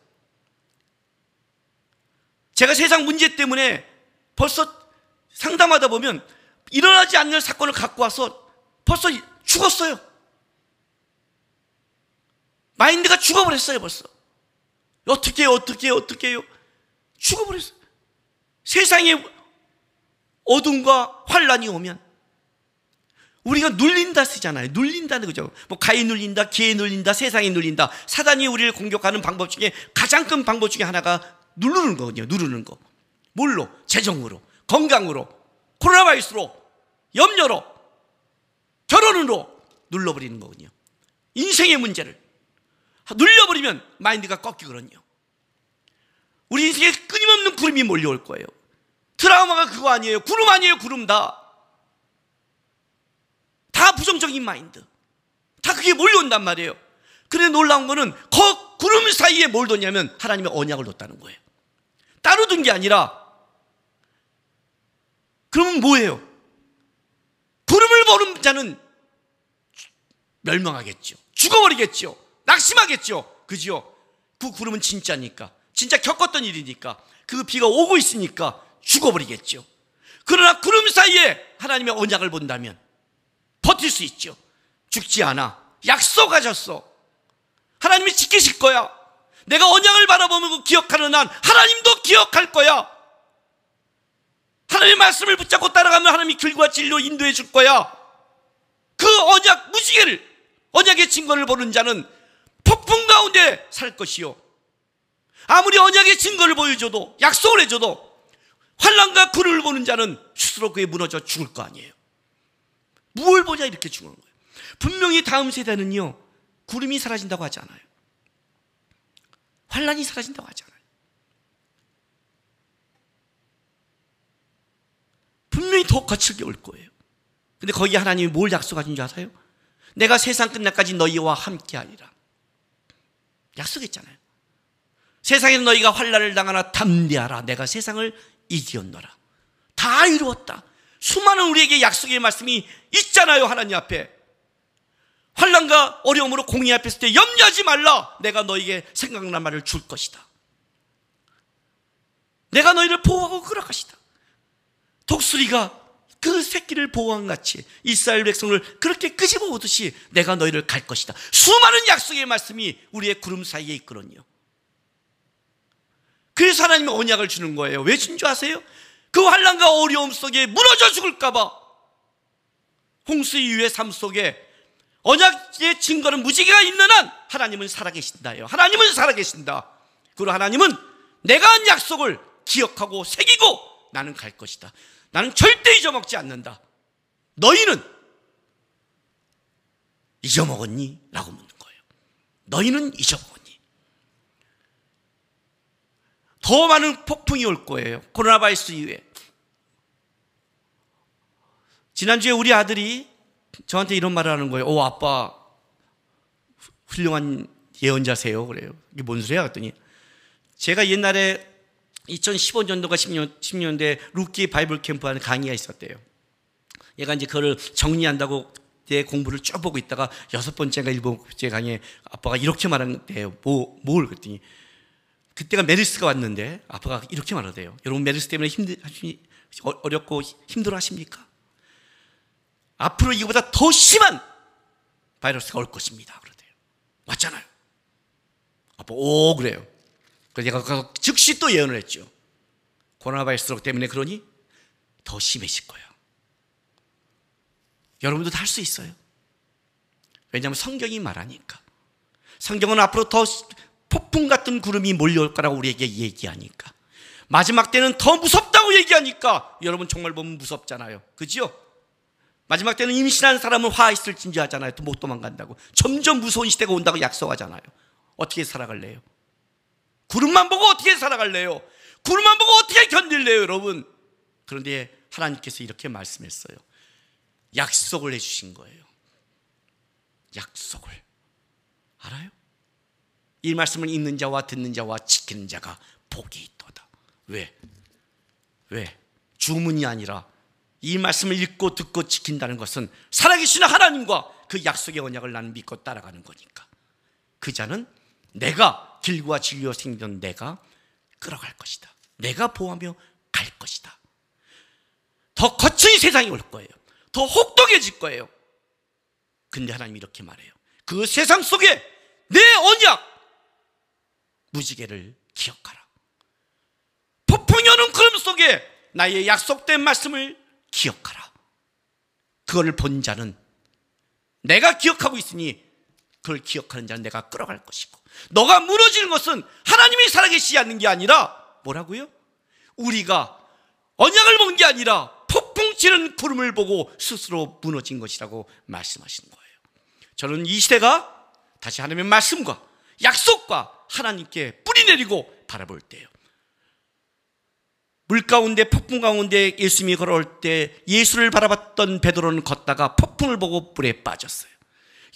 제가 세상 문제 때문에 벌써 상담하다 보면 일어나지 않는 사건을 갖고 와서 벌써 죽었어요. 마인드가 죽어버렸어요. 벌써 어떻게 해요 죽어버렸어요. 세상에 어둠과 환란이 오면 우리가 눌린다 쓰잖아요. 눌린다는 거죠. 뭐 가에 눌린다, 기에 눌린다, 세상에 눌린다. 사단이 우리를 공격하는 방법 중에 가장 큰 방법 중에 하나가 누르는 거거든요. 누르는 거. 뭘로? 재정으로, 건강으로, 코로나 바이러스로, 염려로, 결혼으로 눌러버리는 거거든요. 인생의 문제를 눌려버리면 마인드가 꺾이거든요. 우리 인생에 끊임없는 구름이 몰려올 거예요. 트라우마가 그거 아니에요. 구름 아니에요. 구름 다 부정적인 마인드 다 그게 몰려온단 말이에요. 그런데 놀라운 거는 그 구름 사이에 뭘 뒀냐면 하나님의 언약을 뒀다는 거예요. 따로 둔 게 아니라. 그러면 뭐예요? 구름을 보는 자는 멸망하겠죠. 죽어버리겠죠. 낙심하겠죠. 그죠? 그 구름은 진짜니까, 진짜 겪었던 일이니까, 그 비가 오고 있으니까 죽어버리겠죠. 그러나 구름 사이에 하나님의 언약을 본다면 버틸 수 있죠. 죽지 않아. 약속하셨어. 하나님이 지키실 거야. 내가 언약을 바라보면서 기억하는 한 하나님도 기억할 거야. 하나님의 말씀을 붙잡고 따라가면 하나님이 길과 진리로 인도해 줄 거야. 그 언약 무지개를, 언약의 증거를 보는 자는 폭풍 가운데 살 것이요, 아무리 언약의 증거를 보여줘도, 약속을 해줘도 환란과 구름을 보는 자는 스스로 그에 무너져 죽을 거 아니에요. 무얼 보냐 이렇게 죽는 거예요. 분명히 다음 세대는요, 구름이 사라진다고 하지 않아요. 환란이 사라진다고 하지 않아요. 분명히 더 거칠게 올 거예요. 근데 거기에 하나님이 뭘 약속하신 줄 아세요? 내가 세상 끝날까지 너희와 함께하리라. 약속했잖아요. 세상에 너희가 환란을 당하나 담대하라. 내가 세상을 이기었노라. 다 이루었다. 수많은 우리에게 약속의 말씀이 있잖아요. 하나님 앞에 환란과 어려움으로 공의 앞에 있을 때 염려하지 말라. 내가 너에게 생각난 말을 줄 것이다. 내가 너희를 보호하고 끌어 것이다. 독수리가 그 새끼를 보호한 같이 이스라엘 백성을 그렇게 끄집어 오듯이 내가 너희를 갈 것이다. 수많은 약속의 말씀이 우리의 구름 사이에 있거든요. 그래서 하나님이 언약을 주는 거예요. 왜 준 줄 아세요? 그 환란과 어려움 속에 무너져 죽을까 봐. 홍수 이후의 삶 속에 언약의 증거는 무지개가 있는 한 하나님은 살아계신다요. 하나님은 살아계신다. 그리고 하나님은 내가 한 약속을 기억하고 새기고 나는 갈 것이다. 나는 절대 잊어먹지 않는다. 너희는 잊어먹었니? 라고 묻는 거예요. 너희는 잊어먹었니? 더 많은 폭풍이 올 거예요. 코로나 바이러스 이후에. 지난주에 우리 아들이 저한테 이런 말을 하는 거예요. 아빠 훌륭한 예언자세요. 그래요. 이게 뭔 소리야? 그랬더니 제가 옛날에 2015년도가 10년대 루키 바이블 캠프 하는 강의가 있었대요. 얘가 이제 그거를 정리한다고 내 공부를 쭉 보고 있다가 6번째인가 7번째 강의에 아빠가 이렇게 말한대요. 뭘? 그랬더니 그때가 메르스가 왔는데 아빠가 이렇게 말하대요. 여러분 메르스 때문에 어렵고 힘들어 하십니까? 앞으로 이거보다 더 심한 바이러스가 올 것입니다. 그러대요. 맞잖아요. 아빠 오 그래요. 그래서 얘가 가서 즉시 또 예언을 했죠. 코로나 바이러스 때문에 그러니 더 심해질 거야. 여러분도 다 할 수 있어요. 왜냐하면 성경이 말하니까. 성경은 앞으로 더 폭풍 같은 구름이 몰려올 거라고 우리에게 얘기하니까. 마지막 때는 더 무섭다고 얘기하니까. 여러분 정말 보면 무섭잖아요. 그죠? 마지막 때는 임신한 사람은 화 있을진지 하잖아요. 또 못 도망간다고. 점점 무서운 시대가 온다고 약속하잖아요. 어떻게 살아갈래요? 구름만 보고 어떻게 살아갈래요? 구름만 보고 어떻게 견딜래요, 여러분? 그런데 하나님께서 이렇게 말씀했어요. 약속을 해주신 거예요. 약속을. 알아요? 이 말씀을 읽는 자와 듣는 자와 지키는 자가 복이 있도다. 왜? 주문이 아니라 이 말씀을 읽고 듣고 지킨다는 것은 살아계시는 하나님과 그 약속의 언약을 나는 믿고 따라가는 거니까. 그 자는 내가 길과 진리로 생기던 내가 끌어갈 것이다. 내가 보호하며 갈 것이다. 더 거친 세상이 올 거예요. 더 혹독해질 거예요. 근데 하나님 이렇게 말해요. 그 세상 속에 내 언약 무지개를 기억하라. 폭풍이 오는 구름 속에 나의 약속된 말씀을 기억하라. 그걸 본 자는 내가 기억하고 있으니 그걸 기억하는 자는 내가 끌어갈 것이고, 너가 무너지는 것은 하나님이 살아계시지 않는 게 아니라 뭐라고요? 우리가 언약을 본 게 아니라 폭풍 치는 구름을 보고 스스로 무너진 것이라고 말씀하시는 거예요. 저는 이 시대가 다시 하나님의 말씀과 약속과 하나님께 뿌리내리고 바라볼 때예요. 물 가운데, 폭풍 가운데 예수님이 걸어올 때 예수를 바라봤던 베드로는 걷다가 폭풍을 보고 물에 빠졌어요.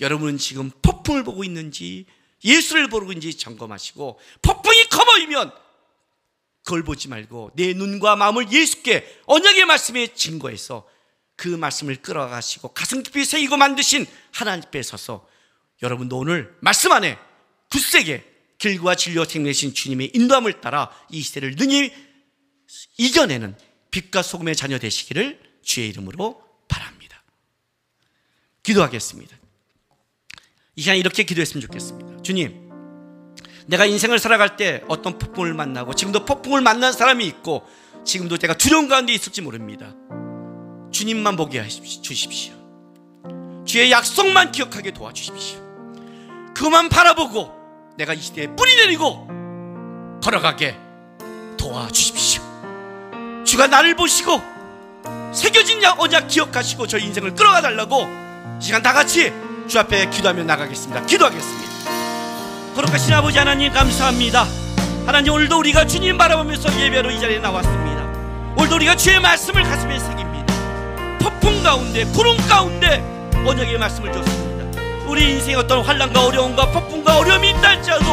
여러분은 지금 폭풍을 보고 있는지 예수를 보고 있는지 점검하시고, 폭풍이 커보이면 그걸 보지 말고 내 눈과 마음을 예수께 언약의 말씀에 증거해서 그 말씀을 끌어가시고 가슴 깊이 새기고 만드신 하나님께 서서, 여러분도 오늘 말씀 안에 굳세게 길과 진리와 생명이신 주님의 인도함을 따라 이 시대를 능히 이겨내는 빛과 소금의 자녀 되시기를 주의 이름으로 바랍니다. 기도하겠습니다. 이 시간 이렇게 기도했으면 좋겠습니다. 주님, 내가 인생을 살아갈 때 어떤 폭풍을 만나고 지금도 폭풍을 만난 사람이 있고 지금도 내가 두려운 가운데 있을지 모릅니다. 주님만 보게 해주십시오. 주의 약속만 기억하게 도와주십시오. 그만 바라보고 내가 이 시대에 뿌리내리고 걸어가게 도와주십시오. 주가 나를 보시고 새겨진 언약 기억하시고 저희 인생을 끌어가 달라고 이 시간 다 같이 주 앞에 기도하며 나가겠습니다. 기도하겠습니다. 거룩하신 아버지 하나님 감사합니다. 하나님, 오늘도 우리가 주님 바라보면서 예배로 이 자리에 나왔습니다. 오늘도 우리가 주의 말씀을 가슴에 새깁니다. 폭풍 가운데, 구름 가운데 언약의 말씀을 줬습니다. 우리 인생의 어떤 환난과 어려움과 폭풍과 어려움이 있다 할지라도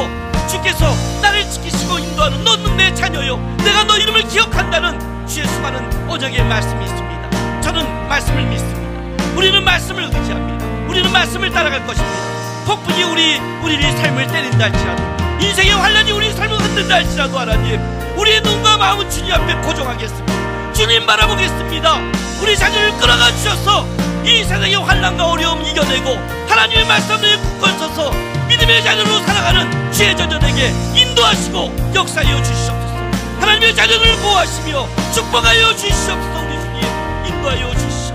주께서 나를 지키시고 인도하는, 너는 내 자녀요 내가 너 이름을 기억한다는 주의 수많은 언약의 말씀이 있습니다. 저는 말씀을 믿습니다. 우리는 말씀을 의지합니다. 우리는 말씀을 따라갈 것입니다. 폭풍이 우리의 삶을 때린다 할지라도, 인생의 환란이 우리의 삶을 흔든다 할지라도 하나님, 우리의 눈과 마음은 주님 앞에 고정하겠습니다. 주님 바라보겠습니다. 우리 자녀를 끌어가 주셔서 이 세상의 환란과 어려움을 이겨내고 하나님의 말씀을 굳건 서서 믿음의 자녀로 살아가는 주의 자녀에게 인도하시고 역사하여 주시옵소서. 하나님의 자녀를 보호하시며 축복하여 주시옵소서. 우리 주님 인도하여 주시옵소서.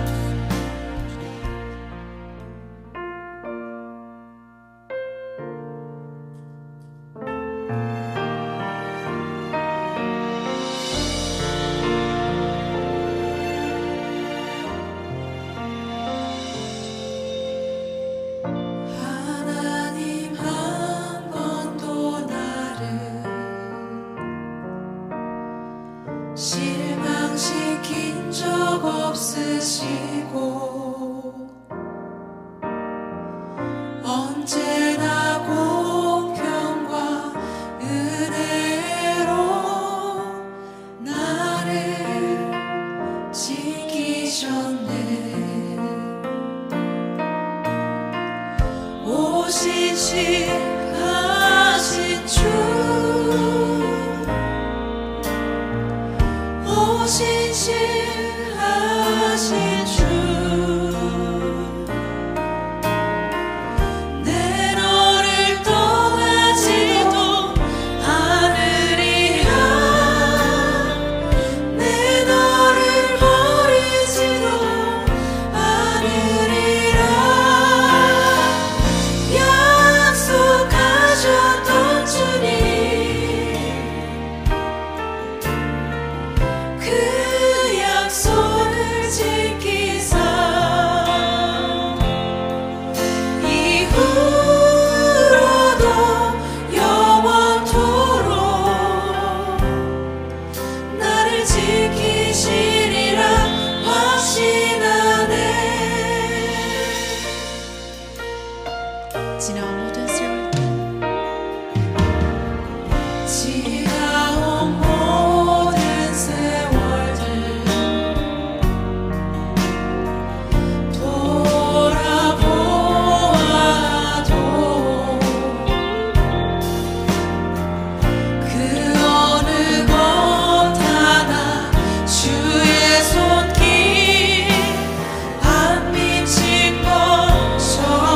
So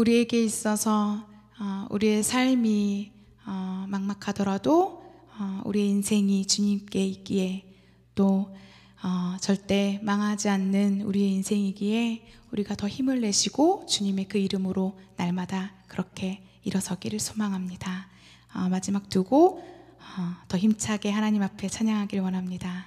우리에게 있어서 우리의 삶이 막막하더라도 우리의 인생이 주님께 있기에 또 절대 망하지 않는 우리의 인생이기에 우리가 더 힘을 내시고 주님의 그 이름으로 날마다 그렇게 일어서기를 소망합니다. 마지막 두고 더 힘차게 하나님 앞에 찬양하길 원합니다.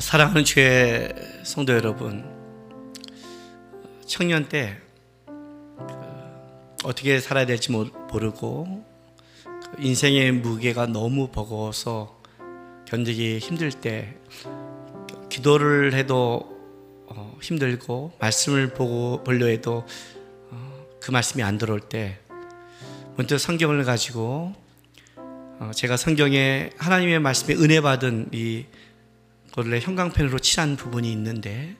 사랑하는 주의 성도 여러분, 청년 때 어떻게 살아야 될지 모르고 인생의 무게가 너무 버거워서 견디기 힘들 때 기도를 해도 힘들고 말씀을 보려 해도 그 말씀이 안 들어올 때 먼저 성경을 가지고 제가 성경에 하나님의 말씀에 은혜 받은 이 원래 형광펜으로 칠한 부분이 있는데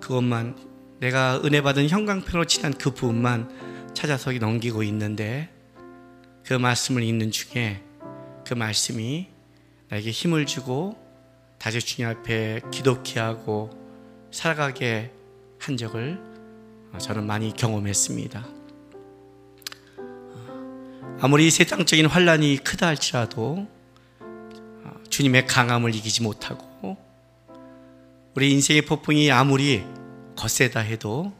그것만 내가 은혜 받은 형광펜으로 칠한 그 부분만 찾아서 넘기고 있는데 그 말씀을 읽는 중에 그 말씀이 나에게 힘을 주고 다시 주님 앞에 기도케 하고 살아가게 한 적을 저는 많이 경험했습니다. 아무리 세상적인 환란이 크다 할지라도 주님의 강함을 이기지 못하고 우리 인생의 폭풍이 아무리 거세다 해도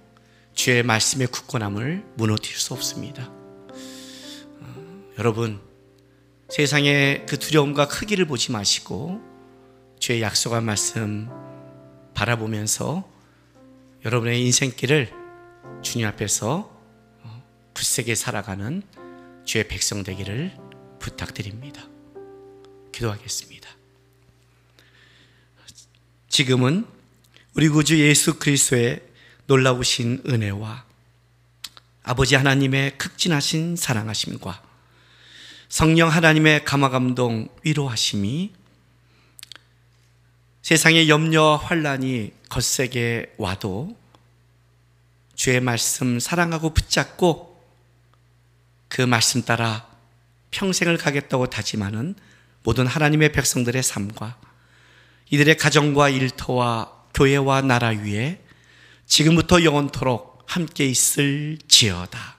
주의 말씀의 굳건함을 무너뜨릴 수 없습니다. 여러분, 세상의 그 두려움과 크기를 보지 마시고 주의 약속한 말씀 바라보면서 여러분의 인생길을 주님 앞에서 굳세게 살아가는 주의 백성 되기를 부탁드립니다. 기도하겠습니다. 지금은 우리 구주 예수 그리스도의 놀라우신 은혜와 아버지 하나님의 극진하신 사랑하심과 성령 하나님의 감화감동 위로하심이 세상의 염려와 환란이 거세게 와도 주의 말씀 사랑하고 붙잡고 그 말씀 따라 평생을 가겠다고 다짐하는 모든 하나님의 백성들의 삶과 이들의 가정과 일터와 교회와 나라 위에 지금부터 영원토록 함께 있을지어다.